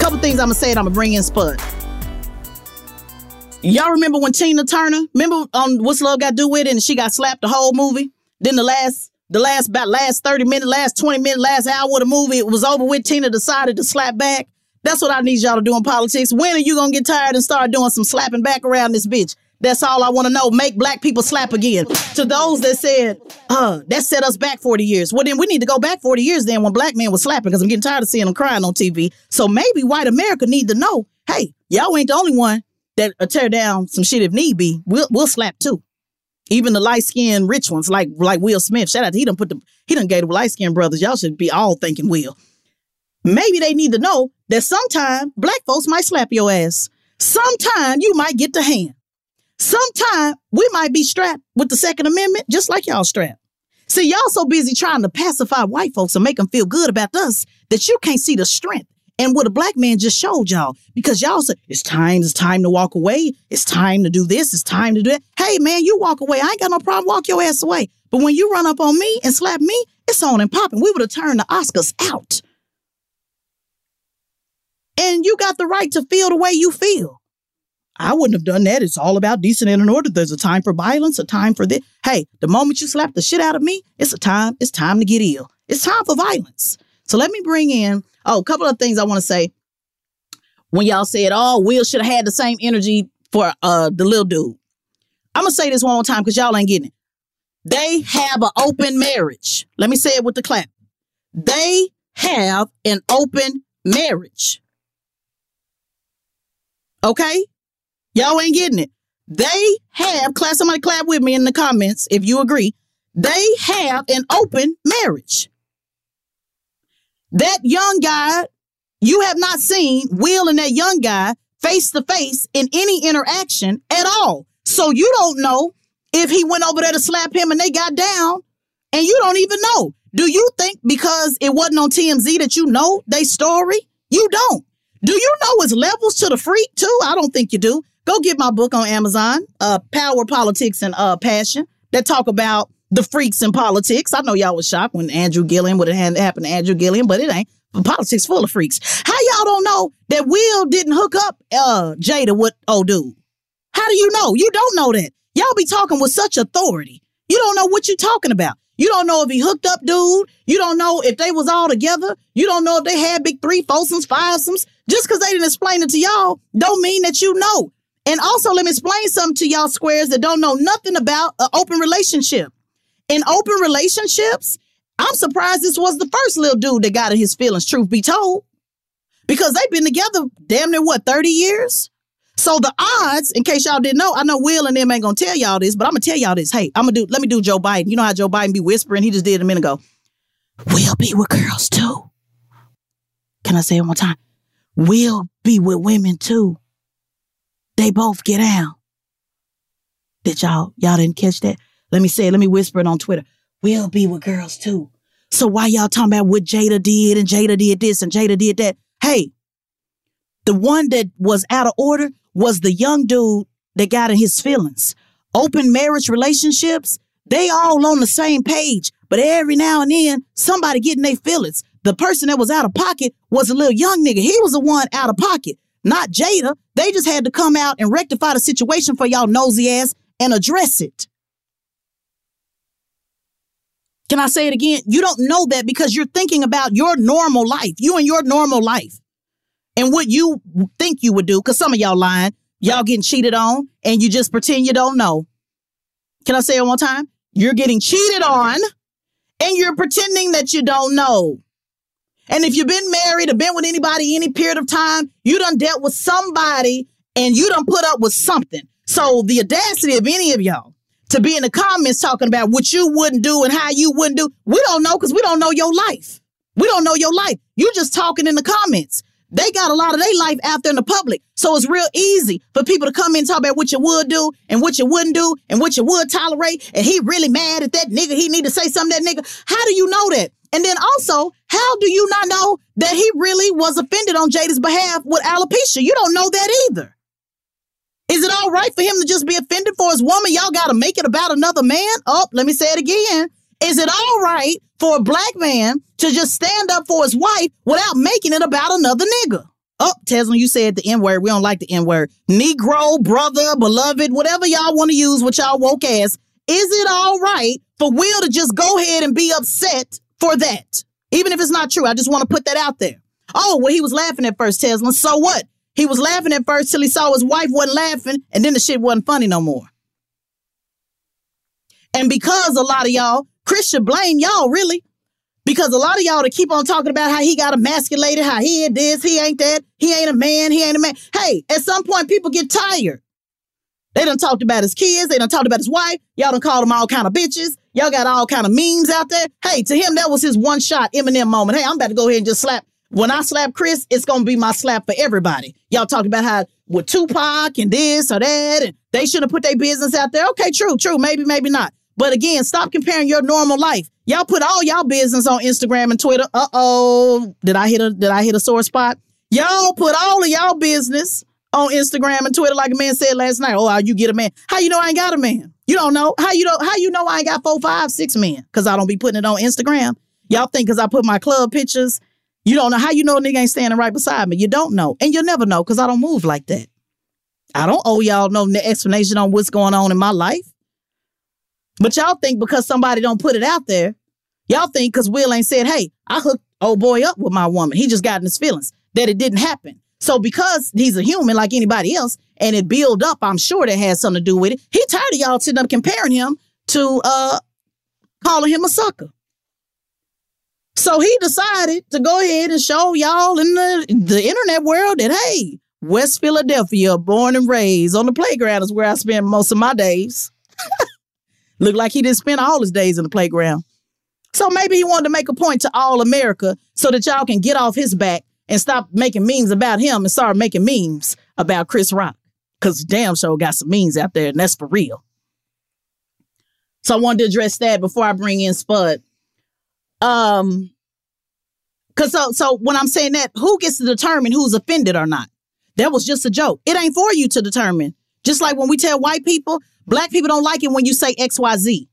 Couple things I'm going to say, and I'm going to bring in Spud. Y'all remember when Nina Turner, remember um, What's Love Got to Do With It, and she got slapped the whole movie? Then the last, the last, about last thirty minutes, last twenty minutes, last hour of the movie, it was over with. Tina decided to slap back. That's what I need y'all to do in politics. When are you going to get tired and start doing some slapping back around this bitch? That's all I want to know. Make black people slap again. To those that said, uh, that set us back forty years. Well, then we need to go back forty years then when black men were slapping, because I'm getting tired of seeing them crying on T V. So maybe white America need to know, hey, y'all ain't the only one that uh, tear down some shit if need be. We'll, we'll slap too. Even the light-skinned rich ones like like Will Smith. Shout out to he done put the, he done gave the light-skinned brothers. Y'all should be all thinking Will. Maybe they need to know that sometime black folks might slap your ass. Sometime you might get the hand. Sometime we might be strapped with the Second Amendment, just like y'all strapped. See, y'all so busy trying to pacify white folks and make them feel good about us that you can't see the strength. And what a black man just showed y'all, because y'all said, it's time, it's time to walk away. It's time to do this. It's time to do that. Hey, man, you walk away. I ain't got no problem. Walk your ass away. But when you run up on me and slap me, it's on and popping. We would have turned the Oscars out. And you got the right to feel the way you feel. I wouldn't have done that. It's all about decent and in order. There's a time for violence, a time for this. Hey, the moment you slap the shit out of me, it's a time. It's time to get ill. It's time for violence. So let me bring in, oh, a couple of things I want to say. When y'all said, oh, Will should have had the same energy for uh, the little dude. I'm going to say this one more time because y'all ain't getting it. They have an open marriage. Let me say it with the clap. They have an open marriage. Okay? Y'all ain't getting it. They have, clap, somebody clap with me in the comments if you agree. They have an open marriage. That young guy, you have not seen Will and that young guy face to face in any interaction at all. So you don't know if he went over there to slap him and they got down, and you don't even know. Do you think because it wasn't on T M Z that you know they story? You don't. Do you know it's levels to the freak too? I don't think you do. Go get my book on Amazon, uh, Power, Politics, and uh, Passion, that talk about the freaks in politics. I know y'all was shocked when Andrew Gilliam, what had happened to Andrew Gilliam, but it ain't. Politics full of freaks. How y'all don't know that Will didn't hook up uh, Jada with old dude? How do you know? You don't know that. Y'all be talking with such authority. You don't know what you're talking about. You don't know if he hooked up dude. You don't know if they was all together. You don't know if they had big three, foursomes, fivesomes. Just because they didn't explain it to y'all don't mean that you know. And also, let me explain something to y'all squares that don't know nothing about an open relationship. In open relationships, I'm surprised this was the first little dude that got in his feelings, truth be told, because they've been together damn near, what, thirty years? So the odds, in case y'all didn't know, I know Will and them ain't going to tell y'all this, but I'm going to tell y'all this. Hey, I'm going to do, let me do Joe Biden. You know how Joe Biden be whispering? He just did a minute ago. We'll be with girls too. Can I say it one time? We'll be with women too. They both get out. Did y'all, y'all didn't catch that? Let me say it. Let me whisper it on Twitter. We'll be with girls too. So why y'all talking about what Jada did and Jada did this and Jada did that? Hey, the one that was out of order was the young dude that got in his feelings. Open marriage relationships, they all on the same page. But every now and then, somebody getting their feelings. The person that was out of pocket was a little young nigga. He was the one out of pocket, not Jada. They just had to come out and rectify the situation for y'all nosy ass and address it. Can I say it again? You don't know that because you're thinking about your normal life, you and your normal life and what you think you would do. Because some of y'all lying, y'all getting cheated on and you just pretend you don't know. Can I say it one time? You're getting cheated on and you're pretending that you don't know. And if you've been married or been with anybody any period of time, you done dealt with somebody and you done put up with something. So the audacity of any of y'all to be in the comments talking about what you wouldn't do and how you wouldn't do. We don't know because we don't know your life. We don't know your life. You're just talking in the comments. They got a lot of their life out there in the public. So it's real easy for people to come in and talk about what you would do and what you wouldn't do and what you would tolerate. And he really mad at that nigga. He need to say something to that nigga. How do you know that? And then also, how do you not know that he really was offended on Jada's behalf with alopecia? You don't know that either. Is it all right for him to just be offended for his woman? Y'all got to make it about another man? Oh, let me say it again. Is it all right for a black man to just stand up for his wife without making it about another nigga? Oh, Tezlyn, you said the N-word. We don't like the N-word. Negro, brother, beloved, whatever y'all want to use with y'all woke ass. Is it all right for Will to just go ahead and be upset for that? Even if it's not true, I just want to put that out there. Oh, well, he was laughing at first, Tezlyn. So what? He was laughing at first till he saw his wife wasn't laughing, and then the shit wasn't funny no more. And because a lot of y'all, Chris should blame y'all, really, because a lot of y'all to keep on talking about how he got emasculated, how he ain't this, he ain't that, he ain't a man, he ain't a man. Hey, at some point, people get tired. They done talked about his kids. They done talked about his wife. Y'all done called him all kind of bitches. Y'all got all kind of memes out there. Hey, to him, that was his one shot Eminem moment. Hey, I'm about to go ahead and just slap. When I slap Chris, it's going to be my slap for everybody. Y'all talking about how with Tupac and this or that, and they should have put their business out there. Okay, true, true. Maybe, maybe not. But again, stop comparing your normal life. Y'all put all y'all business on Instagram and Twitter. Uh-oh. Did I hit a, did I hit a sore spot? Y'all put all of y'all business on Instagram and Twitter, like a man said last night. Oh, you get a man. How you know I ain't got a man? You don't know. How you know, how you know I ain't got four, five, six men? Because I don't be putting it on Instagram. Y'all think because I put my club pictures. You don't know. How you know a nigga ain't standing right beside me? You don't know. And you'll never know because I don't move like that. I don't owe y'all no explanation on what's going on in my life. But y'all think because somebody don't put it out there, y'all think because Will ain't said, hey, I hooked old boy up with my woman. He just got in his feelings that it didn't happen. So because he's a human like anybody else and it build up, I'm sure that has something to do with it. He tired of y'all sitting up comparing him to uh, calling him a sucker. So he decided to go ahead and show y'all in the, the internet world that, hey, West Philadelphia, born and raised on the playground is where I spend most of my days. Looked like he didn't spend all his days in the playground. So maybe he wanted to make a point to all America so that y'all can get off his back and stop making memes about him and start making memes about Chris Rock. Because damn sure got some memes out there, and that's for real. So I wanted to address that before I bring in Spud. Um, cause so, so when I'm saying that, who gets to determine who's offended or not? That was just a joke. It ain't for you to determine. Just like when we tell white people, black people don't like it when you say X, Y, Z,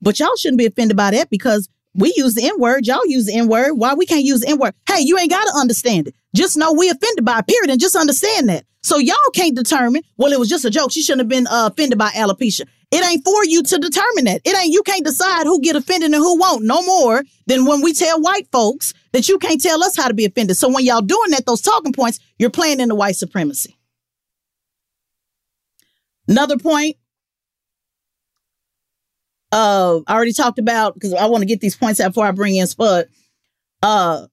but y'all shouldn't be offended by that because we use the N word. Y'all use the N word. Why we can't use the N word? Hey, you ain't got to understand it. Just know we offended by a period and just understand that. So y'all can't determine, well, it was just a joke. She shouldn't have been uh, offended by alopecia. It ain't for you to determine that. It ain't, you can't decide who get offended and who won't no more than when we tell white folks that you can't tell us how to be offended. So when y'all doing that, those talking points, you're playing into white supremacy. Another point. Uh, I already talked about, because I want to get these points out before I bring in Spud. Uh,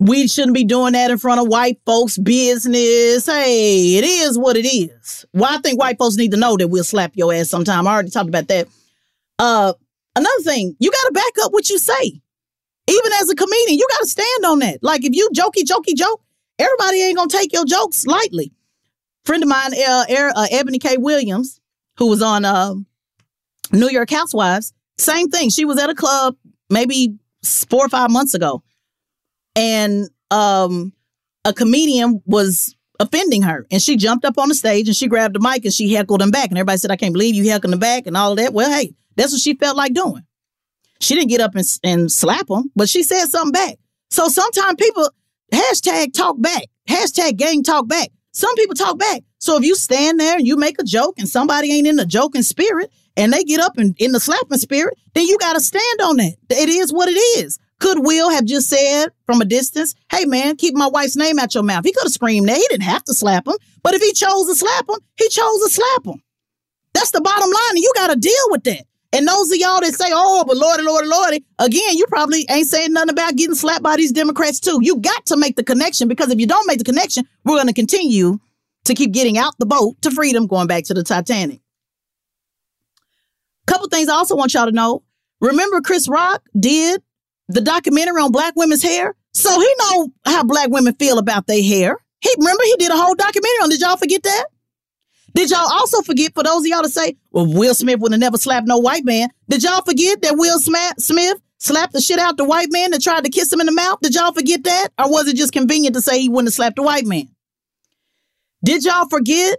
we shouldn't be doing that in front of white folks' business. Hey, it is what it is. Well, I think white folks need to know that we'll slap your ass sometime. I already talked about that. Uh, another thing, you got to back up what you say. Even as a comedian, you got to stand on that. Like if you jokey, jokey, joke, everybody ain't going to take your jokes lightly. Friend of mine, uh, uh, Ebony K. Williams, who was on uh, New York Housewives, same thing. She was at a club maybe four or five months ago, and um, a comedian was offending her, and she jumped up on the stage and she grabbed the mic and she heckled him back, and everybody said, "I can't believe you heckling him back," and all of that. Well, hey, that's what she felt like doing. She didn't get up and, and slap him, but she said something back. So sometimes people hashtag talk back, hashtag gang talk back. Some people talk back. So if you stand there and you make a joke and somebody ain't in the joking spirit and they get up and in the slapping spirit, then you got to stand on that. It is what it is. Could Will have just said from a distance, hey, man, keep my wife's name out your mouth? He could have screamed that. He didn't have to slap him. But if he chose to slap him, he chose to slap him. That's the bottom line. And you got to deal with that. And those of y'all that say, oh, but Lordy, Lordy, Lordy, again, you probably ain't saying nothing about getting slapped by these Democrats, too. You got to make the connection, because if you don't make the connection, we're going to continue to keep getting out the boat to freedom, going back to the Titanic. Couple things I also want y'all to know. Remember Chris Rock did the documentary on black women's hair? So he know how black women feel about their hair. He remember he did a whole documentary on it. Did y'all forget that? Did y'all also forget, for those of y'all to say, well, Will Smith would have never slapped no white man. Did y'all forget that Will Smith slapped the shit out the white man that tried to kiss him in the mouth? Did y'all forget that? Or was it just convenient to say he wouldn't have slapped the white man? Did y'all forget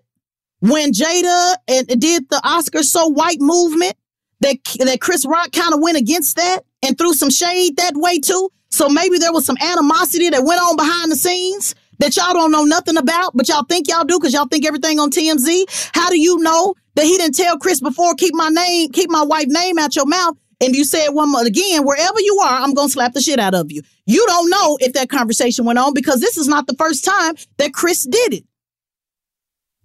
when Jada and did the Oscar So White movement, that, that Chris Rock kind of went against that and threw some shade that way too? So maybe there was some animosity that went on behind the scenes that y'all don't know nothing about, but y'all think y'all do because y'all think everything on T M Z. How do you know that he didn't tell Chris before, keep my name, keep my wife's name out your mouth? And you said one more again, wherever you are, I'm going to slap the shit out of you. You don't know if that conversation went on, because this is not the first time that Chris did it.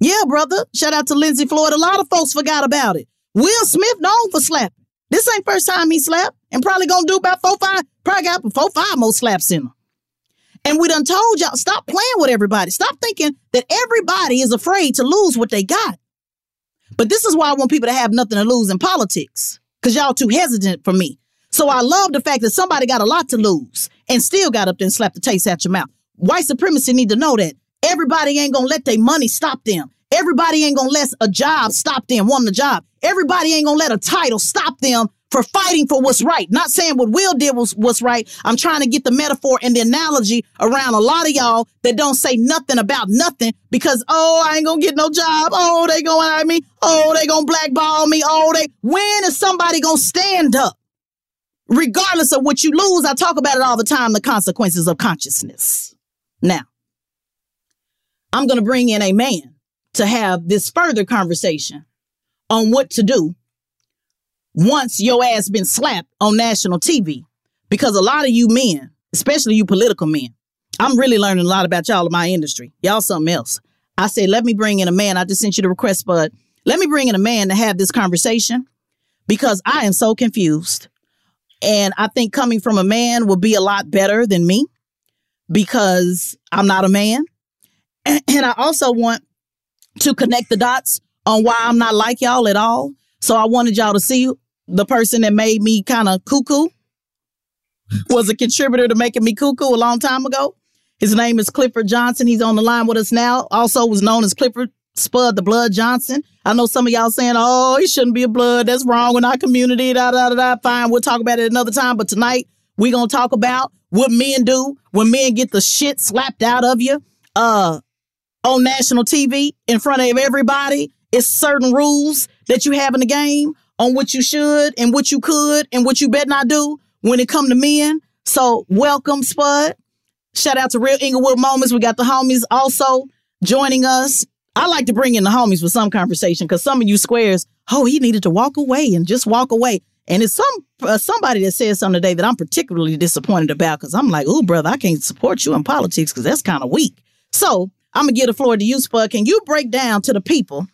Yeah, brother. Shout out to Lindsay Floyd. A lot of folks forgot about it. Will Smith known for slapping. This ain't first time he slapped, and probably going to do about four, five, probably got four, five more slaps in him. And we done told y'all, stop playing with everybody. Stop thinking that everybody is afraid to lose what they got. But this is why I want people to have nothing to lose in politics, because y'all too hesitant for me. So I love the fact that somebody got a lot to lose and still got up there and slapped the taste out your mouth. White supremacy need to know that. Everybody ain't going to let their money stop them. Everybody ain't going to let a job stop them wanting a job. Everybody ain't going to let a title stop them for fighting for what's right. Not saying what Will did was what's right. I'm trying to get the metaphor and the analogy around a lot of y'all that don't say nothing about nothing because, oh, I ain't going to get no job. Oh, they going to hire me. Oh, they going to blackball me. Oh, they. When is somebody going to stand up? Regardless of what you lose, I talk about it all the time, the consequences of consciousness. Now, I'm going to bring in a man to have this further conversation on what to do once your ass been slapped on national T V, because a lot of you men, especially you political men, I'm really learning a lot about y'all in my industry. Y'all something else. I say, let me bring in a man. I just sent you the request, but let me bring in a man to have this conversation, because I am so confused. And I think coming from a man will be a lot better than me, because I'm not a man. And I also want to connect the dots on why I'm not like y'all at all. So I wanted y'all to see the person that made me kind of cuckoo was a contributor to making me cuckoo a long time ago. His name is Clifford Johnson. He's on the line with us now. Also was known as Clifford Spud the Blood Johnson. I know some of y'all saying, oh, he shouldn't be a blood. That's wrong in our community. Da, da, da, da. Fine, we'll talk about it another time. But tonight we're going to talk about what men do when men get the shit slapped out of you. Uh... on national T V in front of everybody. It's certain rules that you have in the game on what you should and what you could and what you better not do when it come to men. So welcome, Spud. Shout out to Real Inglewood Moments. We got the homies also joining us. I like to bring in the homies for some conversation, because some of you squares, oh, he needed to walk away and just walk away. And it's some uh, somebody that said something today that I'm particularly disappointed about, because I'm like, oh, brother, I can't support you in politics because that's kind of weak. So I'm going to give the floor to you, Spud. Can you break down to the people?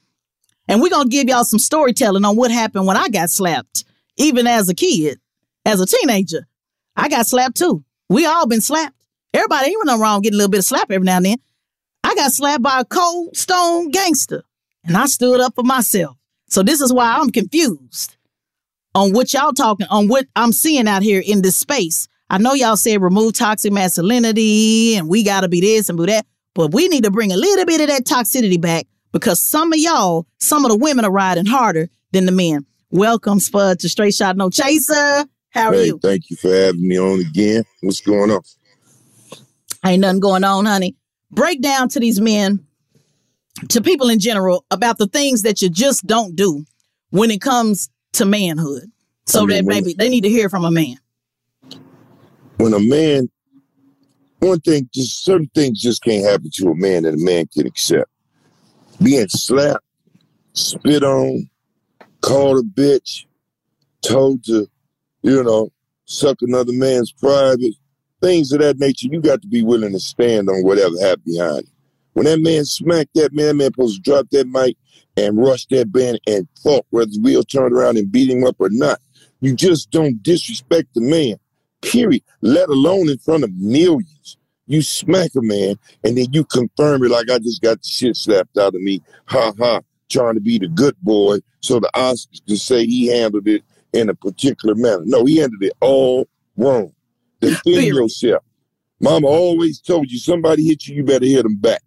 And we're going to give y'all some storytelling on what happened when I got slapped, even as a kid, as a teenager. I got slapped, too. We all been slapped. Everybody ain't no wrong getting a little bit of slap every now and then. I got slapped by a cold, stone gangster, and I stood up for myself. So this is why I'm confused on what y'all talking, on what I'm seeing out here in this space. I know y'all said remove toxic masculinity and we got to be this and do that. But we need to bring a little bit of that toxicity back, because some of y'all, some of the women are riding harder than the men. Welcome, Spud, to Straight Shot No Chaser. How are hey, you? Thank you for having me on again. What's going on? Ain't nothing going on, honey. Break down to these men, to people in general, about the things that you just don't do when it comes to manhood. So I mean, that maybe they need to hear from a man. When a man... One thing, just certain things just can't happen to a man that a man can accept. Being slapped, spit on, called a bitch, told to, you know, suck another man's private, things of that nature. You got to be willing to stand on whatever happened behind it. When that man smacked that man, that man supposed to drop that mic and rush that man and fought, whether Will turned around and beat him up or not. You just don't disrespect the man. Period. Let alone in front of millions. you smack a man, and then you confirm it like I just got the shit slapped out of me. Ha ha, trying to be the good boy. So the Oscars can say he handled it in a particular manner. No, he handled it all wrong. Defend yourself. Mama always told you, somebody hit you, you better hit them back.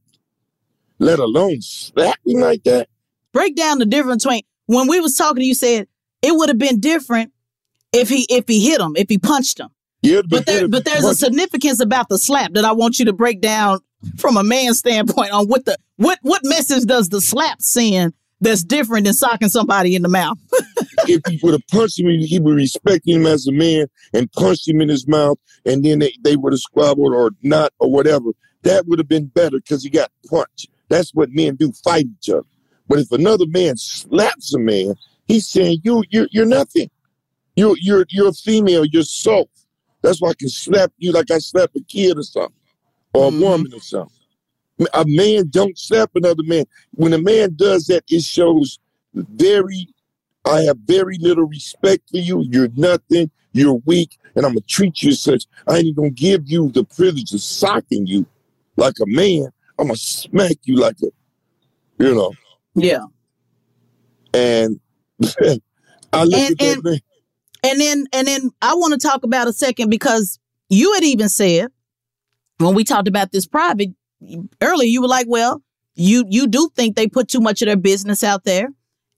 Let alone slap me like that. Break down the difference between, when we was talking, you said it would have been different if he if he hit him, if he punched him. Yeah, but, but, there, but there's a significance about the slap that I want you to break down from a man's standpoint on what the what what message does the slap send that's different than socking somebody in the mouth. If he would have punched him, he would respect him as a man and punched him in his mouth, and then they, they would have squabbled or not or whatever. That would have been better because he got punched. That's what men do, fight each other. But if another man slaps a man, he's saying, you, you're, you're nothing. You're, you're, you're a female, you're soft. That's why I can slap you like I slap a kid or something, or a mm. woman or something. A man don't slap another man. When a man does that, it shows very, I have very little respect for you. You're nothing. You're weak. And I'm going to treat you as such. I ain't going to give you the privilege of socking you like a man. I'm going to smack you like a, you know. Yeah. And I look and, at that and, man. And then, and then I want to talk about a second, because you had even said when we talked about this private earlier, you were like, well, you you do think they put too much of their business out there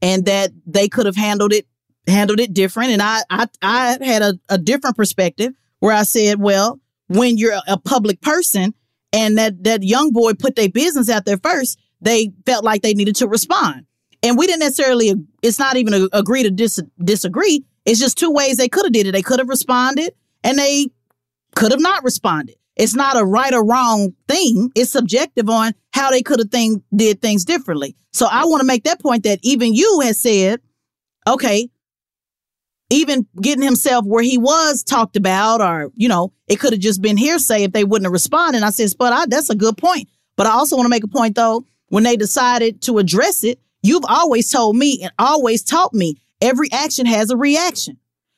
and that they could have handled it, handled it different. And I I, I had a, a different perspective where I said, well, when you're a public person and that, that young boy put their business out there first, they felt like they needed to respond. And we didn't necessarily, it's not even a, agree to dis, disagree. It's just two ways they could have did it. They could have responded and they could have not responded. It's not a right or wrong thing. It's subjective on how they could have thing, did things differently. So I want to make that point that even you had said, okay, even getting himself where he was talked about, or, you know, it could have just been hearsay if they wouldn't have responded. And I said, but I, that's a good point. But I also want to make a point, though, when they decided to address it, you've always told me and always taught me every action has a reaction.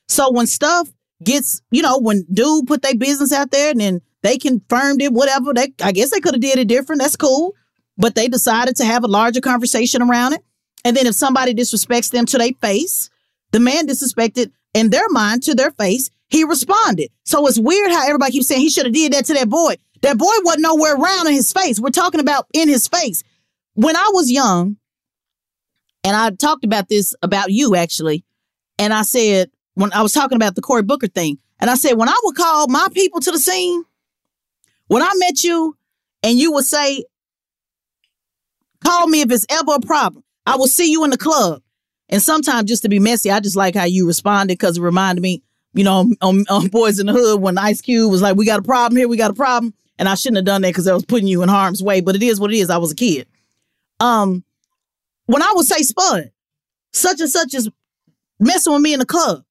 So when stuff gets, you know, when dude put their business out there and then they confirmed it, whatever, they, I guess they could have did it different. That's cool. But they decided to have a larger conversation around it. And then if somebody disrespects them to their face, the man disrespected in their mind to their face, he responded. So it's weird how everybody keeps saying he should have did that to that boy. That boy wasn't nowhere around in his face. We're talking about in his face. When I was young, and I talked about this about you, actually. And I said, when I was talking about the Corey Booker thing, and I said, when I would call my people to the scene, when I met you and you would say, call me if it's ever a problem, I will see you in the club. And sometimes, just to be messy, I just like how you responded, because it reminded me, you know, on, on Boys in the Hood, when Ice Cube was like, we got a problem here. We got a problem. And I shouldn't have done that because I was putting you in harm's way. But it is what it is. I was a kid. Um, When I would say, Spud, such and such is messing with me in the club,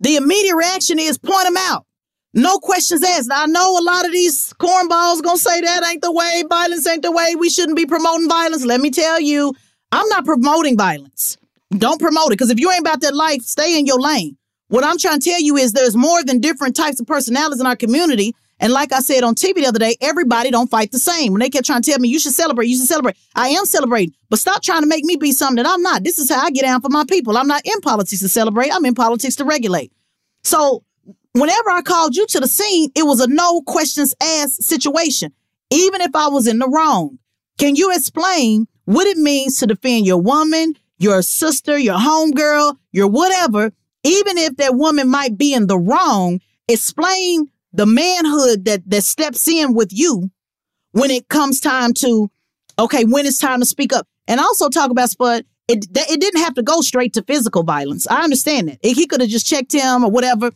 the immediate reaction is point him out. No questions asked. Now, I know a lot of these cornballs going to say that ain't the way. Violence ain't the way. We shouldn't be promoting violence. Let me tell you, I'm not promoting violence. Don't promote it, because if you ain't about that life, stay in your lane. What I'm trying to tell you is there's more than different types of personalities in our community. And like I said on T V the other day, everybody don't fight the same. When they kept trying to tell me, you should celebrate, you should celebrate. I am celebrating, but stop trying to make me be something that I'm not. This is how I get down for my people. I'm not in politics to celebrate. I'm in politics to regulate. So whenever I called you to the scene, it was a no questions asked situation, even if I was in the wrong. Can you explain what it means to defend your woman, your sister, your homegirl, your whatever, even if that woman might be in the wrong? Explain the manhood that that steps in with you when it comes time to, okay, when it's time to speak up. And also talk about, Spud, it, it didn't have to go straight to physical violence. I understand that. He could have just checked him or whatever.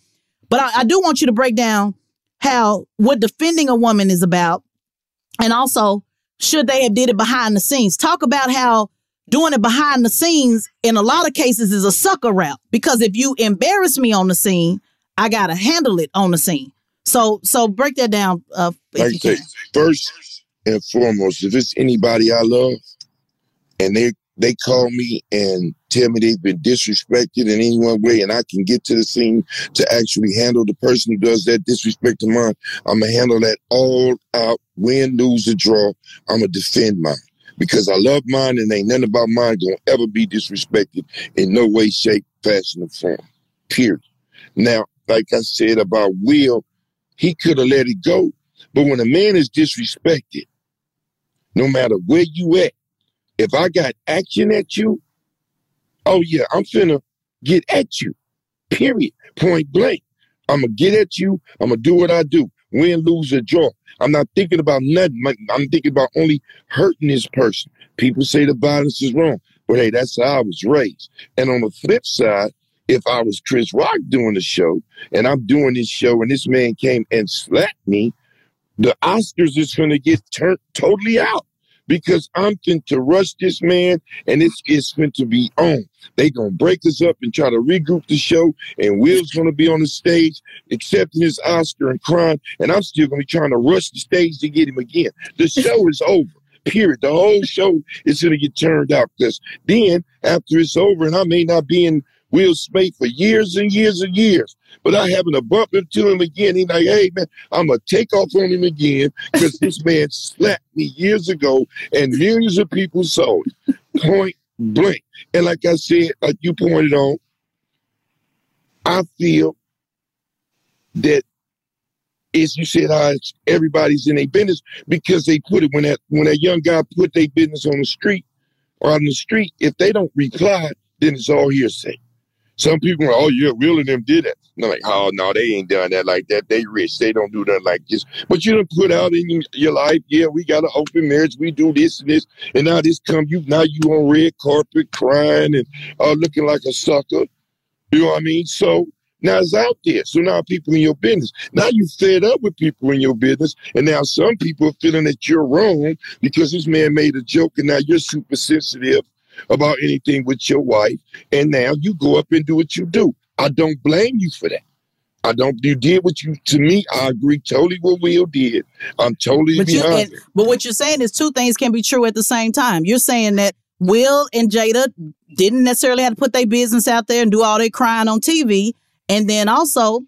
But I, I do want you to break down how, what defending a woman is about. And also, should they have did it behind the scenes? Talk about how doing it behind the scenes in a lot of cases is a sucker route. Because if you embarrass me on the scene, I got to handle it on the scene. So so break that down. Uh, like I say, first and foremost, if it's anybody I love and they they call me and tell me they've been disrespected in any one way, and I can get to the scene to actually handle the person who does that disrespect to mine, I'm going to handle that all out, win, lose, or draw. I'm going to defend mine because I love mine, and ain't nothing about mine going to ever be disrespected in no way, shape, fashion, or form, period. Now, like I said about Will, he could have let it go, but when a man is disrespected, no matter where you at, if I got action at you, oh yeah, I'm finna get at you, period, point blank. I'm gonna get at you, I'm gonna do what I do, win, lose, or draw. I'm not thinking about nothing, I'm thinking about only hurting this person. People say the violence is wrong, but hey, that's how I was raised. And on the flip side, if I was Chris Rock doing the show, and I'm doing this show, and this man came and slapped me, the Oscars is going to get turned totally out because I'm going to rush this man and it's, it's going to be on. They're going to break us up and try to regroup the show, and Will's going to be on the stage accepting his Oscar and crying, and I'm still going to be trying to rush the stage to get him again. The show is over, period. The whole show is going to get turned out because then after it's over, and I may not be in Will Smith for years and years and years, but I happen to bump into him again. He's like, hey, man, I'm going to take off on him again because this man slapped me years ago and millions of people saw it. Point blank. And like I said, like you pointed on, I feel that, as you said, how everybody's in their business because they put it, when that, when that young guy put their business on the street or on the street, if they don't reply, then it's all hearsay. Some people are, oh, yeah, Will and them did that. And they're like, oh, no, they ain't done that like that. They rich. They don't do that like this. But you done put out in your life, yeah, we got an open marriage. We do this and this. And now this come, you now you on red carpet crying and uh, looking like a sucker. You know what I mean? So now it's out there. So now people in your business. Now you fed up with people in your business. And now some people are feeling that you're wrong because this man made a joke and now you're super sensitive about anything with your wife, and now you go up and do what you do. I don't blame you for that. I don't, you did what you, to me, I agree totally what Will did. I'm totally but behind you, and, but what you're saying is two things can be true at the same time. You're saying that Will and Jada didn't necessarily have to put their business out there and do all their crying on T V, and then also,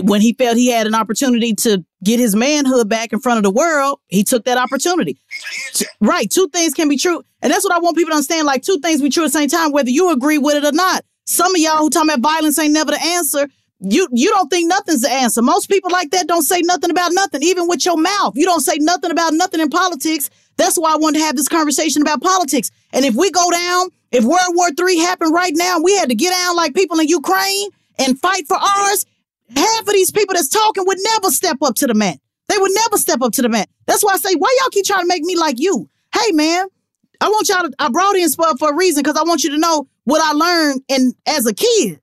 when he felt he had an opportunity to get his manhood back in front of the world, he took that opportunity. Right. Two things can be true. And that's what I want people to understand. Like, two things be true at the same time, whether you agree with it or not. Some of y'all who talking about violence ain't never the answer. You you don't think nothing's the answer. Most people like that don't say nothing about nothing, even with your mouth. You don't say nothing about nothing in politics. That's why I wanted to have this conversation about politics. And if we go down, if World War Three happened right now, we had to get down like people in Ukraine and fight for ours. Half of these people that's talking would never step up to the man. They would never step up to the man. That's why I say, why y'all keep trying to make me like you? Hey, man, I want y'all to, I brought in Spud for a reason because I want you to know what I learned in, as a kid.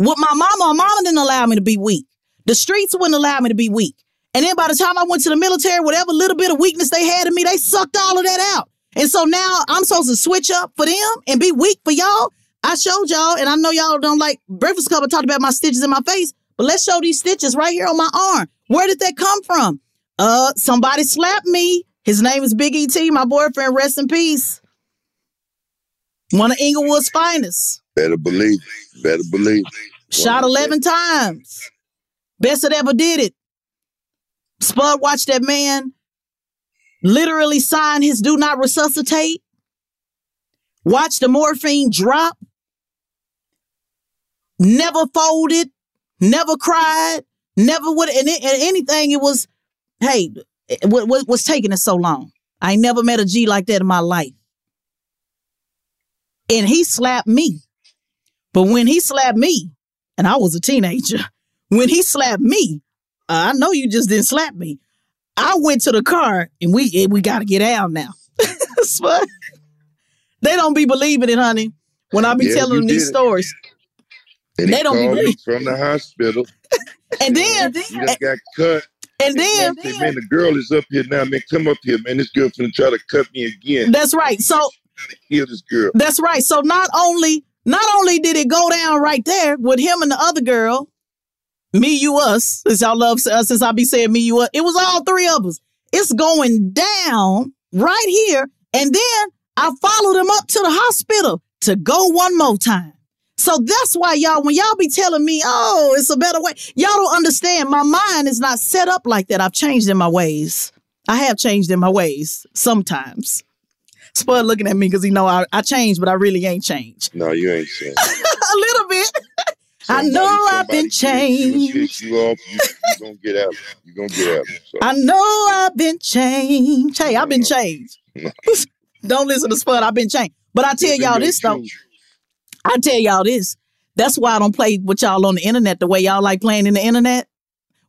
With my mama, my mama didn't allow me to be weak. The streets wouldn't allow me to be weak. And then by the time I went to the military, whatever little bit of weakness they had in me, they sucked all of that out. And so now I'm supposed to switch up for them and be weak for y'all? I showed y'all, and I know y'all don't like Breakfast Club. I talked about my stitches in my face, but let's show these stitches right here on my arm. Where did that come from? Uh, somebody slapped me. His name is Big E T, my boyfriend. Rest in peace. One of Inglewood's finest. Better believe it. Better believe it. Shot eleven times. Best that ever did it. Spud watched that man literally sign his do not resuscitate. Watch the morphine drop. Never folded, never cried, never would, and, it, and anything, it was, hey, what was what, taking it so long? I ain't never met a G like that in my life. And he slapped me. But when he slapped me, and I was a teenager, when he slapped me, uh, I know you just didn't slap me. I went to the car, and we, we got to get out now. But they don't be believing it, honey, when I be yeah, telling them these it. stories. And they don't be believing from the hospital. and then he just got cut. And, and then, then said, man, the girl is up here now. Man, come up here, man. This girl's gonna try to cut me again. That's right. So to kill this girl. That's right. So not only not only did it go down right there with him and the other girl, me, you, us, since y'all love us, since I be saying me, you, us, it was all three of us. It's going down right here, and then I followed him up to the hospital to go one more time. So that's why y'all, when y'all be telling me, oh, it's a better way, y'all don't understand. My mind is not set up like that. I've changed in my ways. I have changed in my ways sometimes. Spud looking at me because he know I, I changed, but I really ain't changed. No, you ain't changed. A little bit. Somebody, I know I've been changed. You, you, you, you, you gonna get out. You gonna get out. So. I know I've been changed. Hey, I've been changed. Don't listen to Spud. I've been changed. But I tell y'all this though. I tell y'all this. That's why I don't play with y'all on the internet the way y'all like playing in the internet.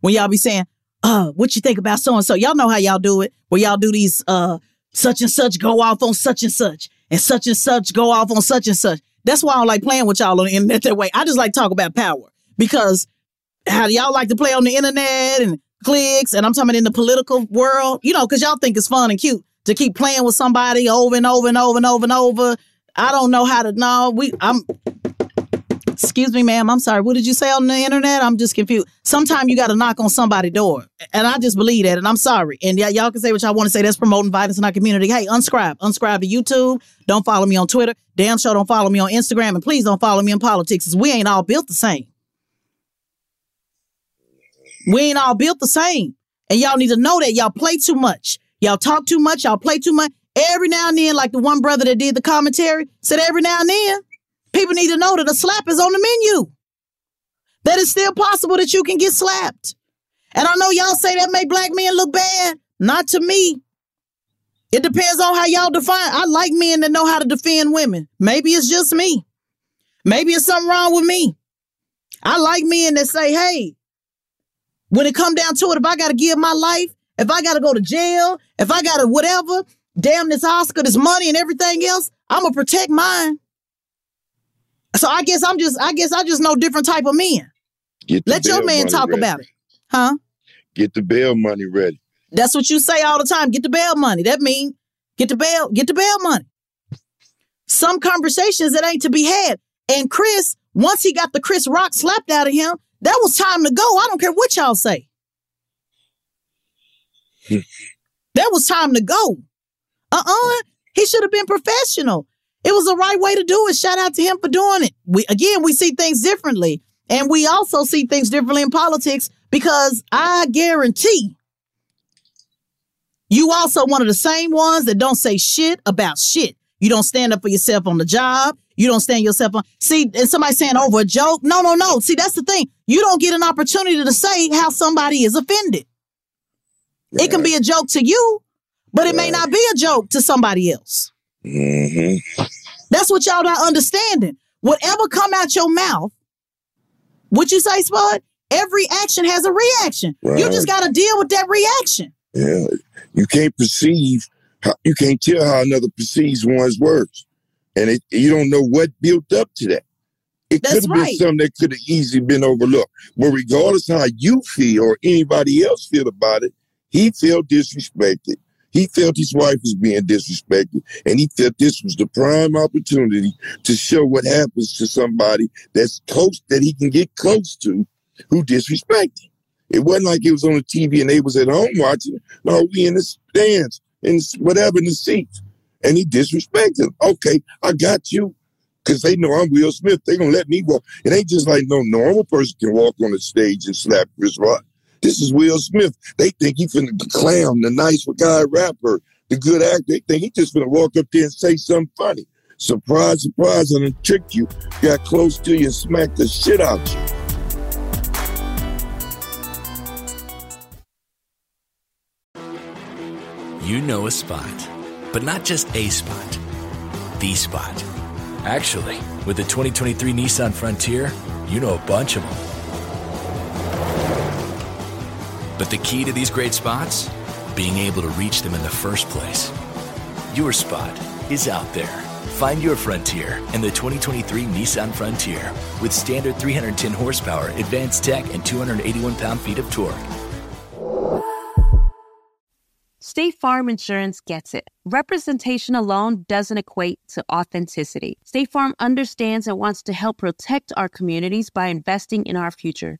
When y'all be saying, "Uh, what you think about so and so?" Y'all know how y'all do it. Where y'all do these uh such and such go off on such and such, and such and such go off on such and such. That's why I don't like playing with y'all on the internet that way. I just like talk about power, because how y'all like to play on the internet and clicks, and I'm talking in the political world, you know, because y'all think it's fun and cute to keep playing with somebody over and over and over and over and over. I don't know how to, no, we, I'm, excuse me, ma'am, I'm sorry. What did you say on the internet? I'm just confused. Sometimes you got to knock on somebody's door, and I just believe that, and I'm sorry. And yeah, y'all can say what y'all want to say. That's promoting violence in our community. Hey, unscribe. Unscribe to YouTube. Don't follow me on Twitter. Damn sure don't follow me on Instagram, and please don't follow me in politics, because we ain't all built the same. We ain't all built the same. And y'all need to know that. Y'all play too much. Y'all talk too much. Y'all play too much. Every now and then, like the one brother that did the commentary said, every now and then, people need to know that a slap is on the menu. That it's still possible that you can get slapped. And I know y'all say that make black men look bad. Not to me. It depends on how y'all define. I like men that know how to defend women. Maybe it's just me. Maybe it's something wrong with me. I like men that say, hey, when it come down to it, if I got to give my life, if I got to go to jail, if I got to whatever, damn this Oscar, this money and everything else, I'm going to protect mine. So I guess I'm just, I guess I just know different type of men. Let your man talk about it. Huh? Get the bail money ready. That's what you say all the time. Get the bail money. That mean get the bail, get the bail money. Some conversations that ain't to be had. And Chris, once he got the Chris Rock slapped out of him, that was time to go. I don't care what y'all say. That was time to go. Uh-uh. He should have been professional. It was the right way to do it. Shout out to him for doing it. We again, we see things differently. And we also see things differently in politics, because I guarantee you also one of the same ones that don't say shit about shit. You don't stand up for yourself on the job. You don't stand yourself on. See, and somebody saying over a joke. No, no, no. See, that's the thing. You don't get an opportunity to say how somebody is offended. Right. It can be a joke to you, but right. It may not be a joke to somebody else. Mm-hmm. That's what y'all not understanding. Whatever come out your mouth, what you say, Spud? Every action has a reaction. Right. You just got to deal with that reaction. Yeah, you can't perceive. How, you can't tell how another perceives one's words, and it, you don't know what built up to that. It could have right. been something that could have easily been overlooked. But regardless of how you feel or anybody else feel about it, he felt disrespected. He felt his wife was being disrespected, and he felt this was the prime opportunity to show what happens to somebody that's close, that he can get close to, who disrespected him. It wasn't like it was on the T V and they was at home watching it. No, we in the stands, in whatever, in the seats. And he disrespected him. Okay, I got you. Because they know I'm Will Smith. They're going to let me walk. It ain't just like no normal person can walk on the stage and slap Chris Rock. This is Will Smith. They think he finna clown, the nice guy rapper, the good actor. They think he just finna walk up there and say something funny. Surprise, surprise, and it tricked you. Got close to you and smacked the shit out of you. You know a spot, but not just a spot, the spot. Actually, with the twenty twenty-three Nissan Frontier, you know a bunch of them. But the key to these great spots? Being able to reach them in the first place. Your spot is out there. Find your Frontier in the twenty twenty-three Nissan Frontier with standard three hundred ten horsepower, advanced tech, and two hundred eighty-one pound-feet of torque. State Farm Insurance gets it. Representation alone doesn't equate to authenticity. State Farm understands and wants to help protect our communities by investing in our future,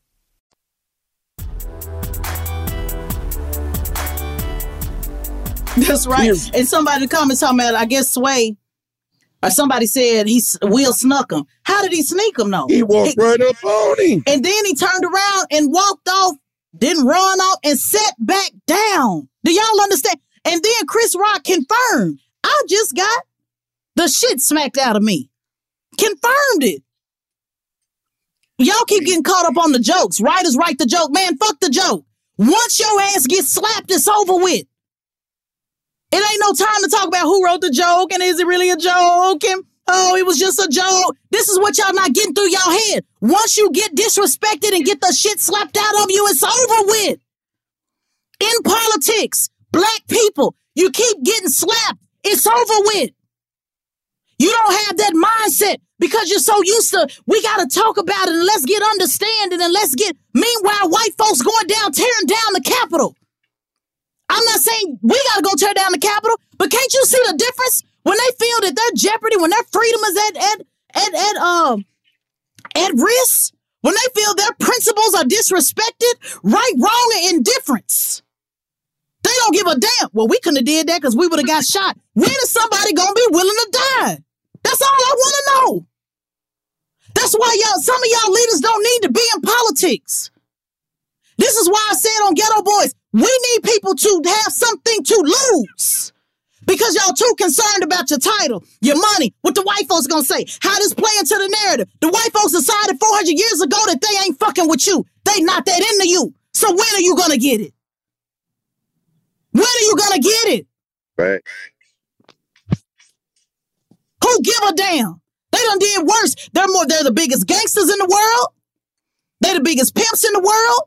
That's right. Yeah. And somebody in the comments talking about, I guess, Sway, or somebody said he Will snuck him. How did he sneak him, though? He walked he, right up on him. And then he turned around and walked off, didn't run off, and sat back down. Do y'all understand? And then Chris Rock confirmed, I just got the shit smacked out of me. Confirmed it. Y'all keep getting caught up on the jokes. Writers write the joke. Man, fuck the joke. Once your ass gets slapped, it's over with. It ain't no time to talk about who wrote the joke and is it really a joke and oh, it was just a joke. This is what y'all not getting through y'all head. Once you get disrespected and get the shit slapped out of you, it's over with. In politics, Black people, you keep getting slapped. It's over with. You don't have that mindset because you're so used to, we got to talk about it and let's get understanding and let's get, meanwhile, white folks going down, tearing down the Capitol. I'm not saying we got to go tear down the Capitol, but can't you see the difference when they feel that their jeopardy, when their freedom is at at at at um at risk, when they feel their principles are disrespected, right, wrong, and indifference, they don't give a damn. Well, we couldn't have did that because we would have got shot. When is somebody gonna be willing to die? That's all I want to know. That's why y'all, some of y'all leaders don't need to be in politics. This is why I said on Ghetto Boys, we need people to have something to lose because y'all too concerned about your title, your money, what the white folks gonna say, how this play into the narrative. The white folks decided four hundred years ago that they ain't fucking with you. They not that into you. So when are you gonna get it? When are you gonna get it? Right. Who give a damn? They done did worse. They're more, they're the biggest gangsters in the world. They're the biggest pimps in the world.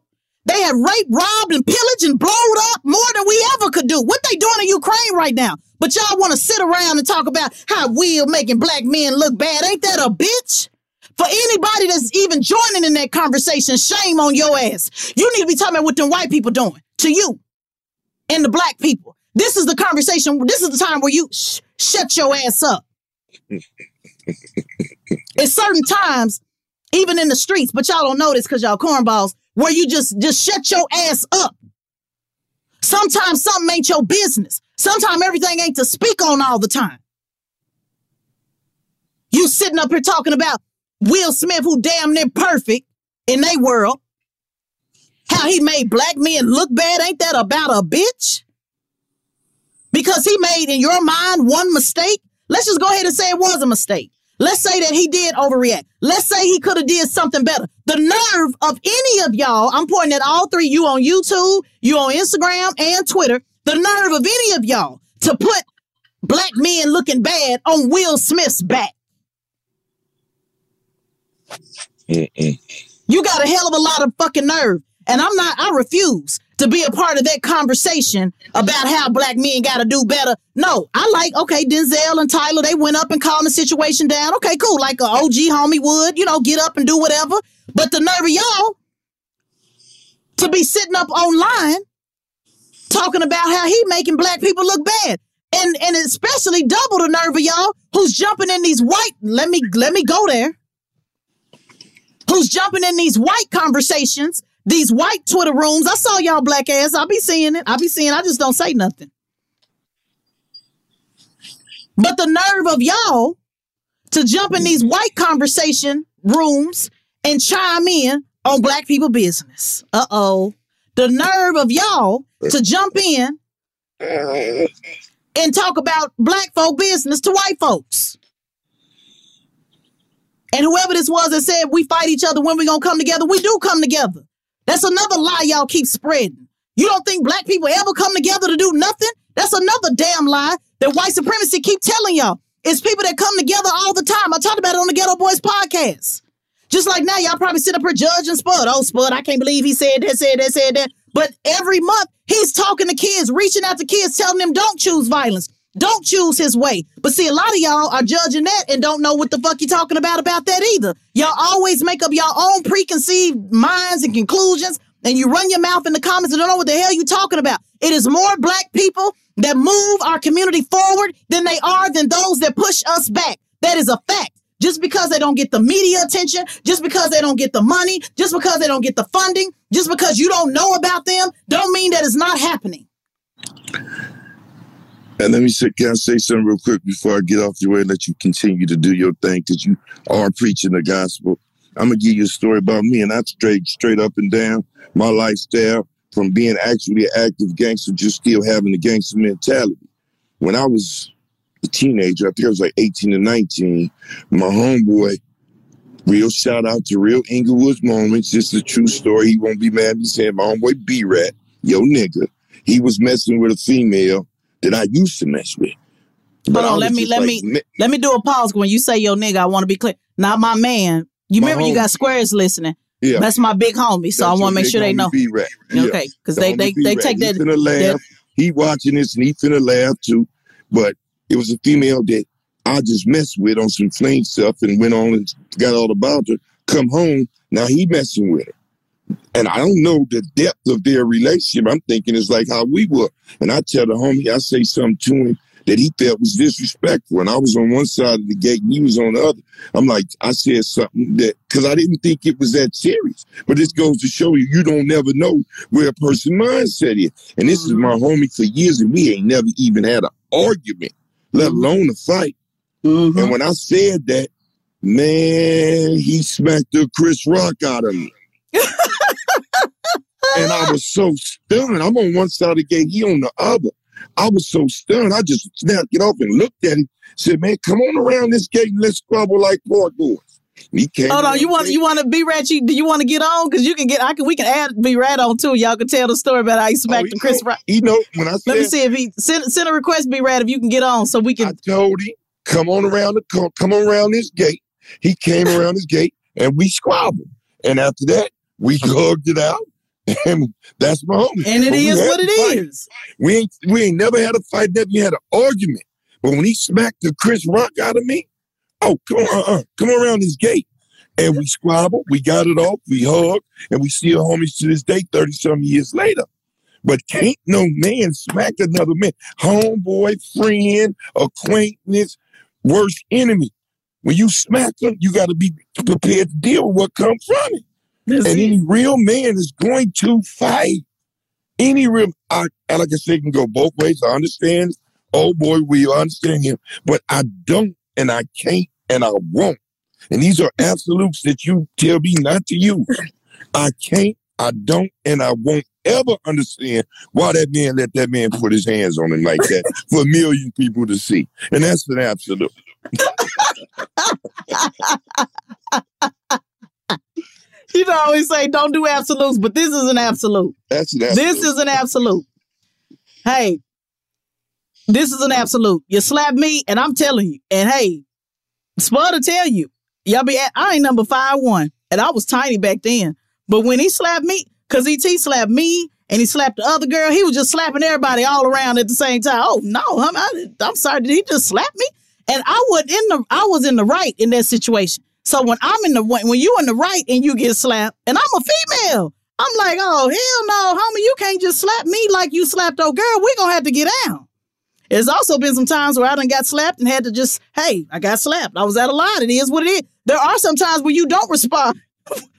They have raped, robbed, and pillaged and blowed up more than we ever could do. What they doing in Ukraine right now? But y'all want to sit around and talk about how we're making Black men look bad. Ain't that a bitch? For anybody that's even joining in that conversation, shame on your ass. You need to be talking about what them white people doing to you and the Black people. This is the conversation. This is the time where you sh- shut your ass up. At certain times, even in the streets, but y'all don't know this because y'all cornballs, where you just, just shut your ass up. Sometimes something ain't your business. Sometimes everything ain't to speak on all the time. You sitting up here talking about Will Smith, who damn near perfect in they world. How he made Black men look bad. Ain't that about a bitch? Because he made, in your mind, one mistake. Let's just go ahead and say it was a mistake. Let's say that he did overreact. Let's say he could have did something better. The nerve of any of y'all, I'm pointing at all three, you on YouTube, you on Instagram and Twitter, the nerve of any of y'all to put Black men looking bad on Will Smith's back. Mm-mm. You got a hell of a lot of fucking nerve. And I'm not, I refuse to be a part of that conversation about how Black men got to do better. No, I like, okay, Denzel and Tyler, they went up and calmed the situation down. Okay, cool. Like an O G homie would, you know, get up and do whatever. But the nerve of y'all to be sitting up online talking about how he making Black people look bad. And and especially double the nerve of y'all who's jumping in these white, let me, let me go there, who's jumping in these white conversations, these white Twitter rooms. I saw y'all Black ass. I be seeing it. I be seeing it. I just don't say nothing. But the nerve of y'all to jump in these white conversation rooms and chime in on Black people business. Uh-oh. The nerve of y'all to jump in and talk about Black folk business to white folks. And whoever this was that said we fight each other when we gonna come together, we do come together. That's another lie y'all keep spreading. You don't think Black people ever come together to do nothing? That's another damn lie that white supremacy keep telling y'all. It's people that come together all the time. I talked about it on the Ghetto Boys podcast. Just like now, y'all probably sit up here judging Spud. Oh, Spud, I can't believe he said that, said that, said that. But every month, he's talking to kids, reaching out to kids, telling them don't choose violence. Don't choose his way. But see, a lot of y'all are judging that and don't know what the fuck you're talking about about that either. Y'all always make up your own preconceived minds and conclusions, and you run your mouth in the comments and don't know what the hell you're talking about. It is more black people that move our community forward than they are than those that push us back. That is a fact. Just because they don't get the media attention, just because they don't get the money, just because they don't get the funding, just because you don't know about them, don't mean that it's not happening. And let me say, can I say something real quick before I get off your way and let you continue to do your thing, because you are preaching the gospel. I'm going to give you a story about me, and I straight straight up and down my lifestyle from being actually an active gangster, just still having the gangster mentality. When I was a teenager, I think I was like eighteen or nineteen, my homeboy, real shout out to Real Inglewood's Moments, this is a true story, he won't be mad, he said, my homeboy B-Rat, yo nigga, he was messing with a female that I used to mess with. But hold on, let me let like, me me let me do a pause. When you say yo nigga, I want to be clear. Not my man. You my remember homie. You got squares listening. Yeah, that's my big homie. So that's I want to make sure they know. B-Rat. Okay, because yeah. they they, they take he that. Finna laugh. that. He watching this and he finna laugh too. But it was a female that I just messed with on some flame stuff and went on and got all about her. Come home now, he messing with her. And I don't know the depth of their relationship. I'm thinking it's like how we were. And I tell the homie, I say something to him that he felt was disrespectful. And I was on one side of the gate and he was on the other. I'm like, I said something that, because I didn't think it was that serious. But this goes to show you, you don't never know where a person's mindset is. And this is my homie for years, and we ain't never even had an argument, let alone a fight. Mm-hmm. And when I said that, man, he smacked the Chris Rock out of me. And I was so stunned. I'm on one side of the gate, he on the other. I was so stunned. I just snapped it off and looked at him. Said, "Man, come on around this gate and let's squabble like parkour." He came. Hold on, you want you want to B-Rat? You, do you want to get on? Because you can get. I can. We can add B-Rat on too. Y'all can tell the story about how he smacked oh, he Chris Rock. You know when I said, let me see if he send, send a request, B-Rat, if you can get on so we can. I told him, come on around the come on around this gate. He came around his gate and we squabbled. And after that, we hugged it out. And that's my homie. And it but is what it fight. is. We ain't we ain't never had a fight, never had an argument. But when he smacked the Chris Rock out of me, oh, come on, uh-uh, come around this gate. And we squabbled, we got it off, we hugged, and we still homies to this day, thirty-some years later. But can't no man smack another man. Homeboy, friend, acquaintance, worst enemy. When you smack them, you got to be prepared to deal with what comes from it. That's and it. Any real man is going to fight. Any real, I, like I said, can go both ways. I understand. Oh boy, we understand him. But I don't, and I can't, and I won't. And these are absolutes that you tell me not to use. I can't, I don't, and I won't ever understand why that man let that man put his hands on him like that for a million people to see. And that's an absolute. You know, I always say, don't do absolutes, but this is an absolute. That's an absolute. This is an absolute. Hey, this is an absolute. You slap me, and I'm telling you. And hey, Spud will tell you. Y'all be at, I ain't number five one, and I was tiny back then. But when he slapped me, because E T slapped me, and he slapped the other girl, he was just slapping everybody all around at the same time. Oh, no, I'm, I, I'm sorry. Did he just slap me? And I was in the, I was in the right in that situation. So when I'm in the when you in the right and you get slapped, and I'm a female, I'm like, oh hell no, homie, you can't just slap me like you slapped old girl. We're gonna have to get down. There's also been some times where I done got slapped and had to just, hey, I got slapped. I was at a lot. It is what it is. There are some times where you don't respond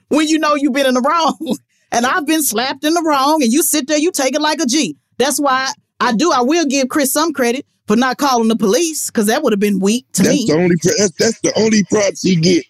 when you know you've been in the wrong, and I've been slapped in the wrong, and you sit there, you take it like a G. That's why I do. I will give Chris some credit for not calling the police, because that would have been weak to that's me. The only, that's, that's the only props he get.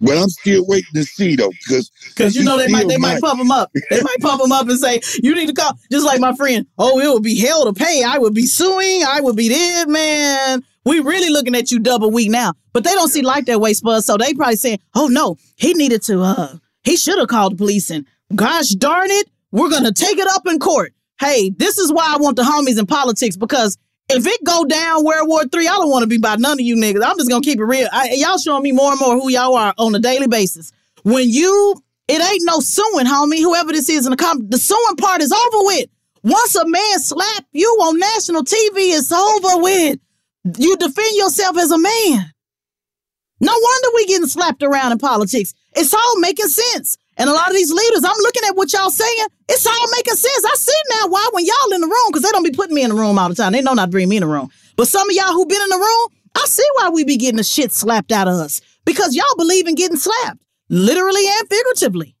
But I'm still waiting to see, though. Because you know they might they might pump him up. They might pump him up and say, you need to call. Just like my friend, oh, it would be hell to pay. I would be suing. I would be dead, man. We really looking at you double weak now. But they don't see life that way, Spud. So they probably saying, oh, no, he needed to. Uh, he should have called the police. And gosh darn it, we're going to take it up in court. hey, this is why I want the homies in politics, because if it go down World War Three, I don't want to be by none of you niggas. I'm just going to keep it real. I, y'all showing me more and more who y'all are on a daily basis. When you, it ain't no suing, homie. Whoever this is in the comment, the suing part is over with. Once a man slap you on national T V, it's over with. You defend yourself as a man. No wonder we getting slapped around in politics. It's all making sense. And a lot of these leaders, I'm looking at what y'all saying. It's all making sense. I see now why when y'all in the room, because they don't be putting me in the room all the time. They know not to bring me in the room. But some of y'all who been in the room, I see why we be getting the shit slapped out of us. Because y'all believe in getting slapped. Literally and figuratively.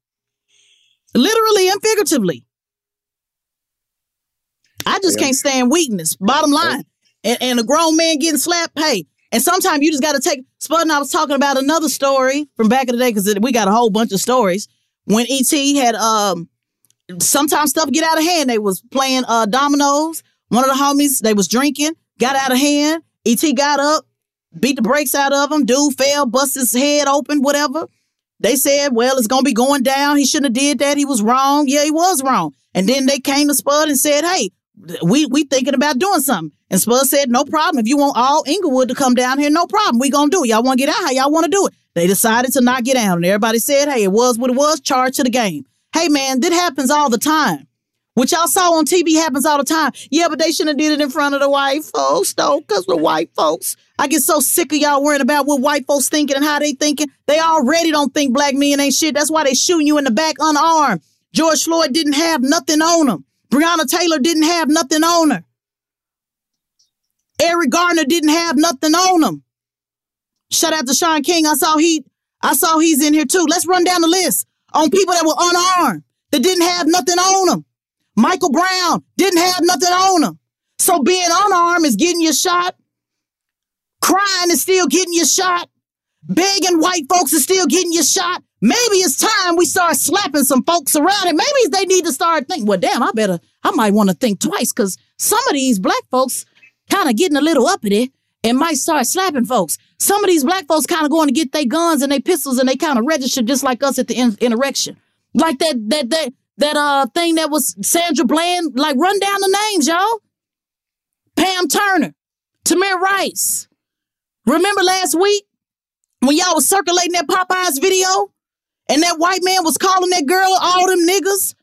Literally and figuratively. I just yeah. can't stand weakness. Bottom line. And, and a grown man getting slapped, hey. And sometimes you just got to take... Spud and I was talking about another story from back in the day, because we got a whole bunch of stories. When E T had... um, sometimes stuff get out of hand. They was playing uh, dominoes. One of the homies, they was drinking, got out of hand. E T got up, beat the brakes out of him. Dude fell, bust his head open, whatever. They said, well, it's going to be going down. He shouldn't have did that. He was wrong. Yeah, he was wrong. And then they came to Spud and said, hey... We we thinking about doing something. And Spud said, no problem. If you want all Inglewood to come down here, no problem. We going to do it. Y'all want to get out how y'all want to do it. They decided to not get out. And everybody said, hey, it was what it was. Charge to the game. Hey, man, that happens all the time. What y'all saw on T V happens all the time. Yeah, but they shouldn't have did it in front of the white folks, though, because we're white folks. I get so sick of y'all worrying about what white folks thinking and how they thinking. They already don't think black men ain't shit. That's why they shooting you in the back unarmed. George Floyd didn't have nothing on him. Breonna Taylor didn't have nothing on her. Eric Garner didn't have nothing on him. Shout out to Sean King. I saw he, I saw he's in here too. Let's run down the list on people that were unarmed, that didn't have nothing on them. Michael Brown didn't have nothing on him. So being unarmed is getting your shot. Crying is still getting your shot. Begging white folks is still getting your shot. Maybe it's time we start slapping some folks around it. Maybe they need to start thinking, well, damn, I better, I might want to think twice, because some of these black folks kind of getting a little uppity and might start slapping folks. Some of these black folks kind of going to get their guns and their pistols, and they kind of register just like us at the in- interaction. Like that, that, that, that, uh, thing that was Sandra Bland, like run down the names, y'all. Pam Turner, Tamir Rice. Remember last week when y'all was circulating that Popeyes video? And that white man was calling that girl all them niggas.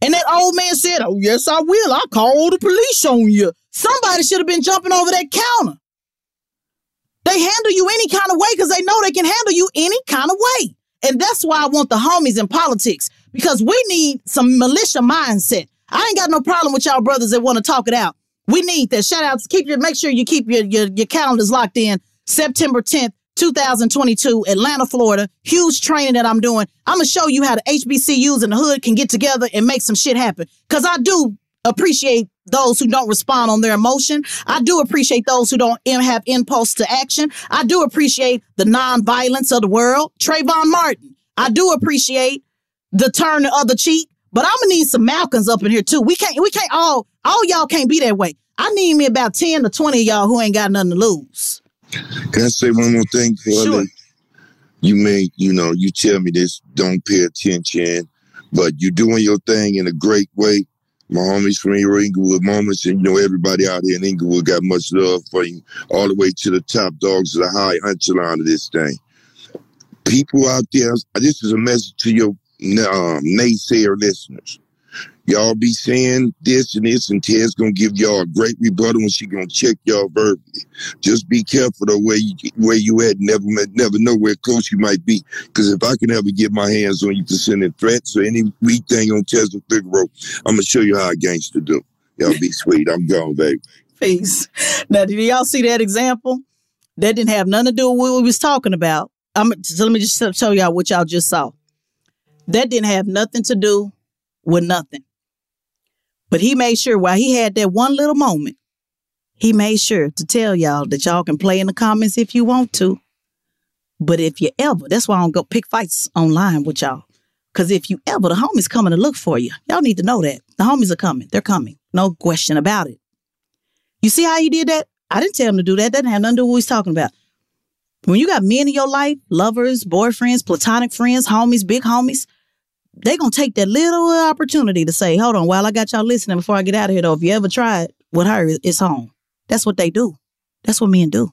And that old man said, oh, yes, I will. I call the police on you. Somebody should have been jumping over that counter. They handle you any kind of way because they know they can handle you any kind of way. And that's why I want the homies in politics, because we need some militia mindset. I ain't got no problem with y'all brothers that want to talk it out. We need that. Shout out. Keep your, make sure you keep your, your, your calendars locked in. September tenth. two thousand twenty-two, Atlanta, Florida, huge training that I'm doing. I'm going to show you how the H B C Us in the hood can get together and make some shit happen. Because I do appreciate those who don't respond on their emotion. I do appreciate those who don't have impulse to action. I do appreciate the nonviolence of the world. Trayvon Martin. I do appreciate the turn the other cheek. But I'm going to need some Malcolms up in here, too. We can't, we can't all, all y'all can't be that way. I need me about ten to twenty of y'all who ain't got nothing to lose. Can I say one more thing? Sure. You may, you know, you tell me this, don't pay attention, but you're doing your thing in a great way. My homies from here in Inglewood Moments, and you know, everybody out here in Inglewood got much love for you, all the way to the top dogs of the high echelon of this thing. People out there, this is a message to your um, naysayer listeners. Y'all be saying this and this, and Ted's going to give y'all a great rebuttal, and she going to check y'all verbally. Just be careful the way you, where you at. Never never know where close you might be. Because if I can ever get my hands on you for sending threats or any weak thing on Tezlyn Figueroa, I'm going to show you how a gangster do. Y'all be sweet. I'm gone, baby. Peace. Now, did y'all see that example? That didn't have nothing to do with what we was talking about. I'm, so let me just show y'all what y'all just saw. That didn't have nothing to do with nothing. But he made sure while he had that one little moment, he made sure to tell y'all that y'all can play in the comments if you want to. But if you ever, that's why I don't go pick fights online with y'all. Because if you ever, the homies coming to look for you. Y'all need to know that. The homies are coming. They're coming. No question about it. You see how he did that? I didn't tell him to do that. That didn't have nothing to do with what he's talking about. When you got men in your life, lovers, boyfriends, platonic friends, homies, big homies, they going to take that little opportunity to say, hold on, while I got y'all listening, before I get out of here, though, if you ever tried with her, it's home. That's what they do. That's what men do.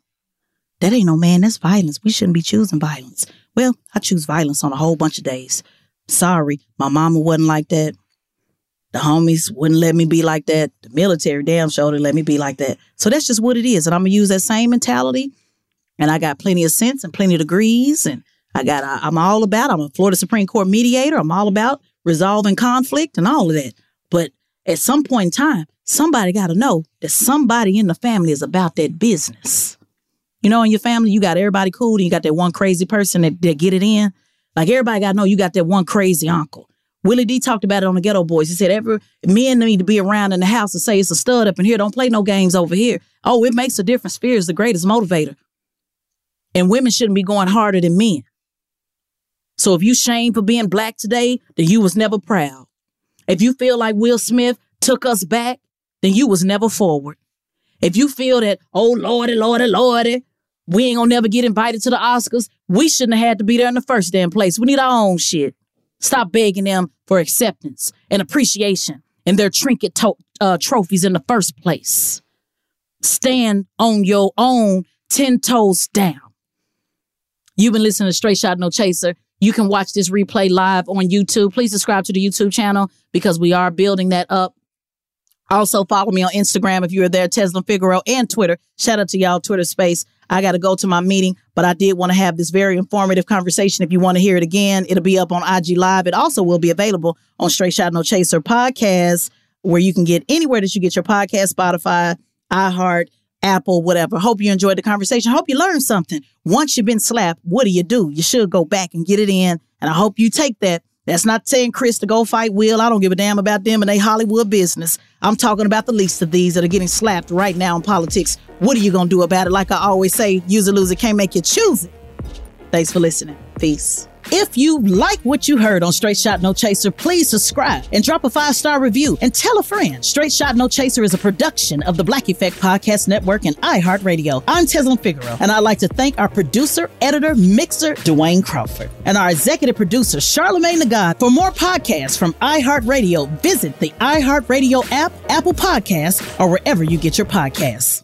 That ain't no man. That's violence. We shouldn't be choosing violence. Well, I choose violence on a whole bunch of days. Sorry, my mama wasn't like that. The homies wouldn't let me be like that. The military damn sure didn't let me be like that. So that's just what it is. And I'm going to use that same mentality. And I got plenty of sense and plenty of degrees. And I got, I, I'm all about, I'm a Florida Supreme Court mediator. I'm all about resolving conflict and all of that. But at some point in time, somebody got to know that somebody in the family is about that business. You know, in your family, you got everybody cool and you got that one crazy person that, that get it in. Like, everybody got to know you got that one crazy uncle. Willie D talked about it on the Ghetto Boys. He said, every men need to be around in the house and say, it's a stud up in here. Don't play no games over here. Oh, it makes a difference. Fear is the greatest motivator. And women shouldn't be going harder than men. So if you shamed for being black today, then you was never proud. If you feel like Will Smith took us back, then you was never forward. If you feel that, oh, Lordy, Lordy, Lordy, we ain't gonna never get invited to the Oscars, we shouldn't have had to be there in the first damn place. We need our own shit. Stop begging them for acceptance and appreciation and their trinket to- uh, trophies in the first place. Stand on your own ten toes down. You've been listening to Straight Shot No Chaser. You can watch this replay live on YouTube. Please subscribe to the YouTube channel because we are building that up. Also, follow me on Instagram if you're there, Tezlyn Figueroa, and Twitter. Shout out to y'all, Twitter space. I got to go to my meeting, but I did want to have this very informative conversation. If you want to hear it again, it'll be up on I G Live. It also will be available on Straight Shot No Chaser podcast, where you can get anywhere that you get your podcast, Spotify, iHeart, Apple, whatever. Hope you enjoyed the conversation. Hope you learned something. Once you've been slapped, what do you do? You should go back and get it in. And I hope you take that. That's not saying Chris to go fight Will. I don't give a damn about them and they Hollywood business. I'm talking about the least of these that are getting slapped right now in politics. What are you going to do about it? Like I always say, use or lose it, can't make you choose it. Thanks for listening. Peace. If you like what you heard on Straight Shot No Chaser, please subscribe and drop a five-star review and tell a friend. Straight Shot No Chaser is a production of the Black Effect Podcast Network and iHeart Radio. I'm Tezlyn Figueroa, and I'd like to thank our producer, editor, mixer, Dwayne Crawford, and our executive producer, Charlamagne Tha God. For more podcasts from iHeart Radio, visit the iHeart Radio app, Apple Podcasts, or wherever you get your podcasts.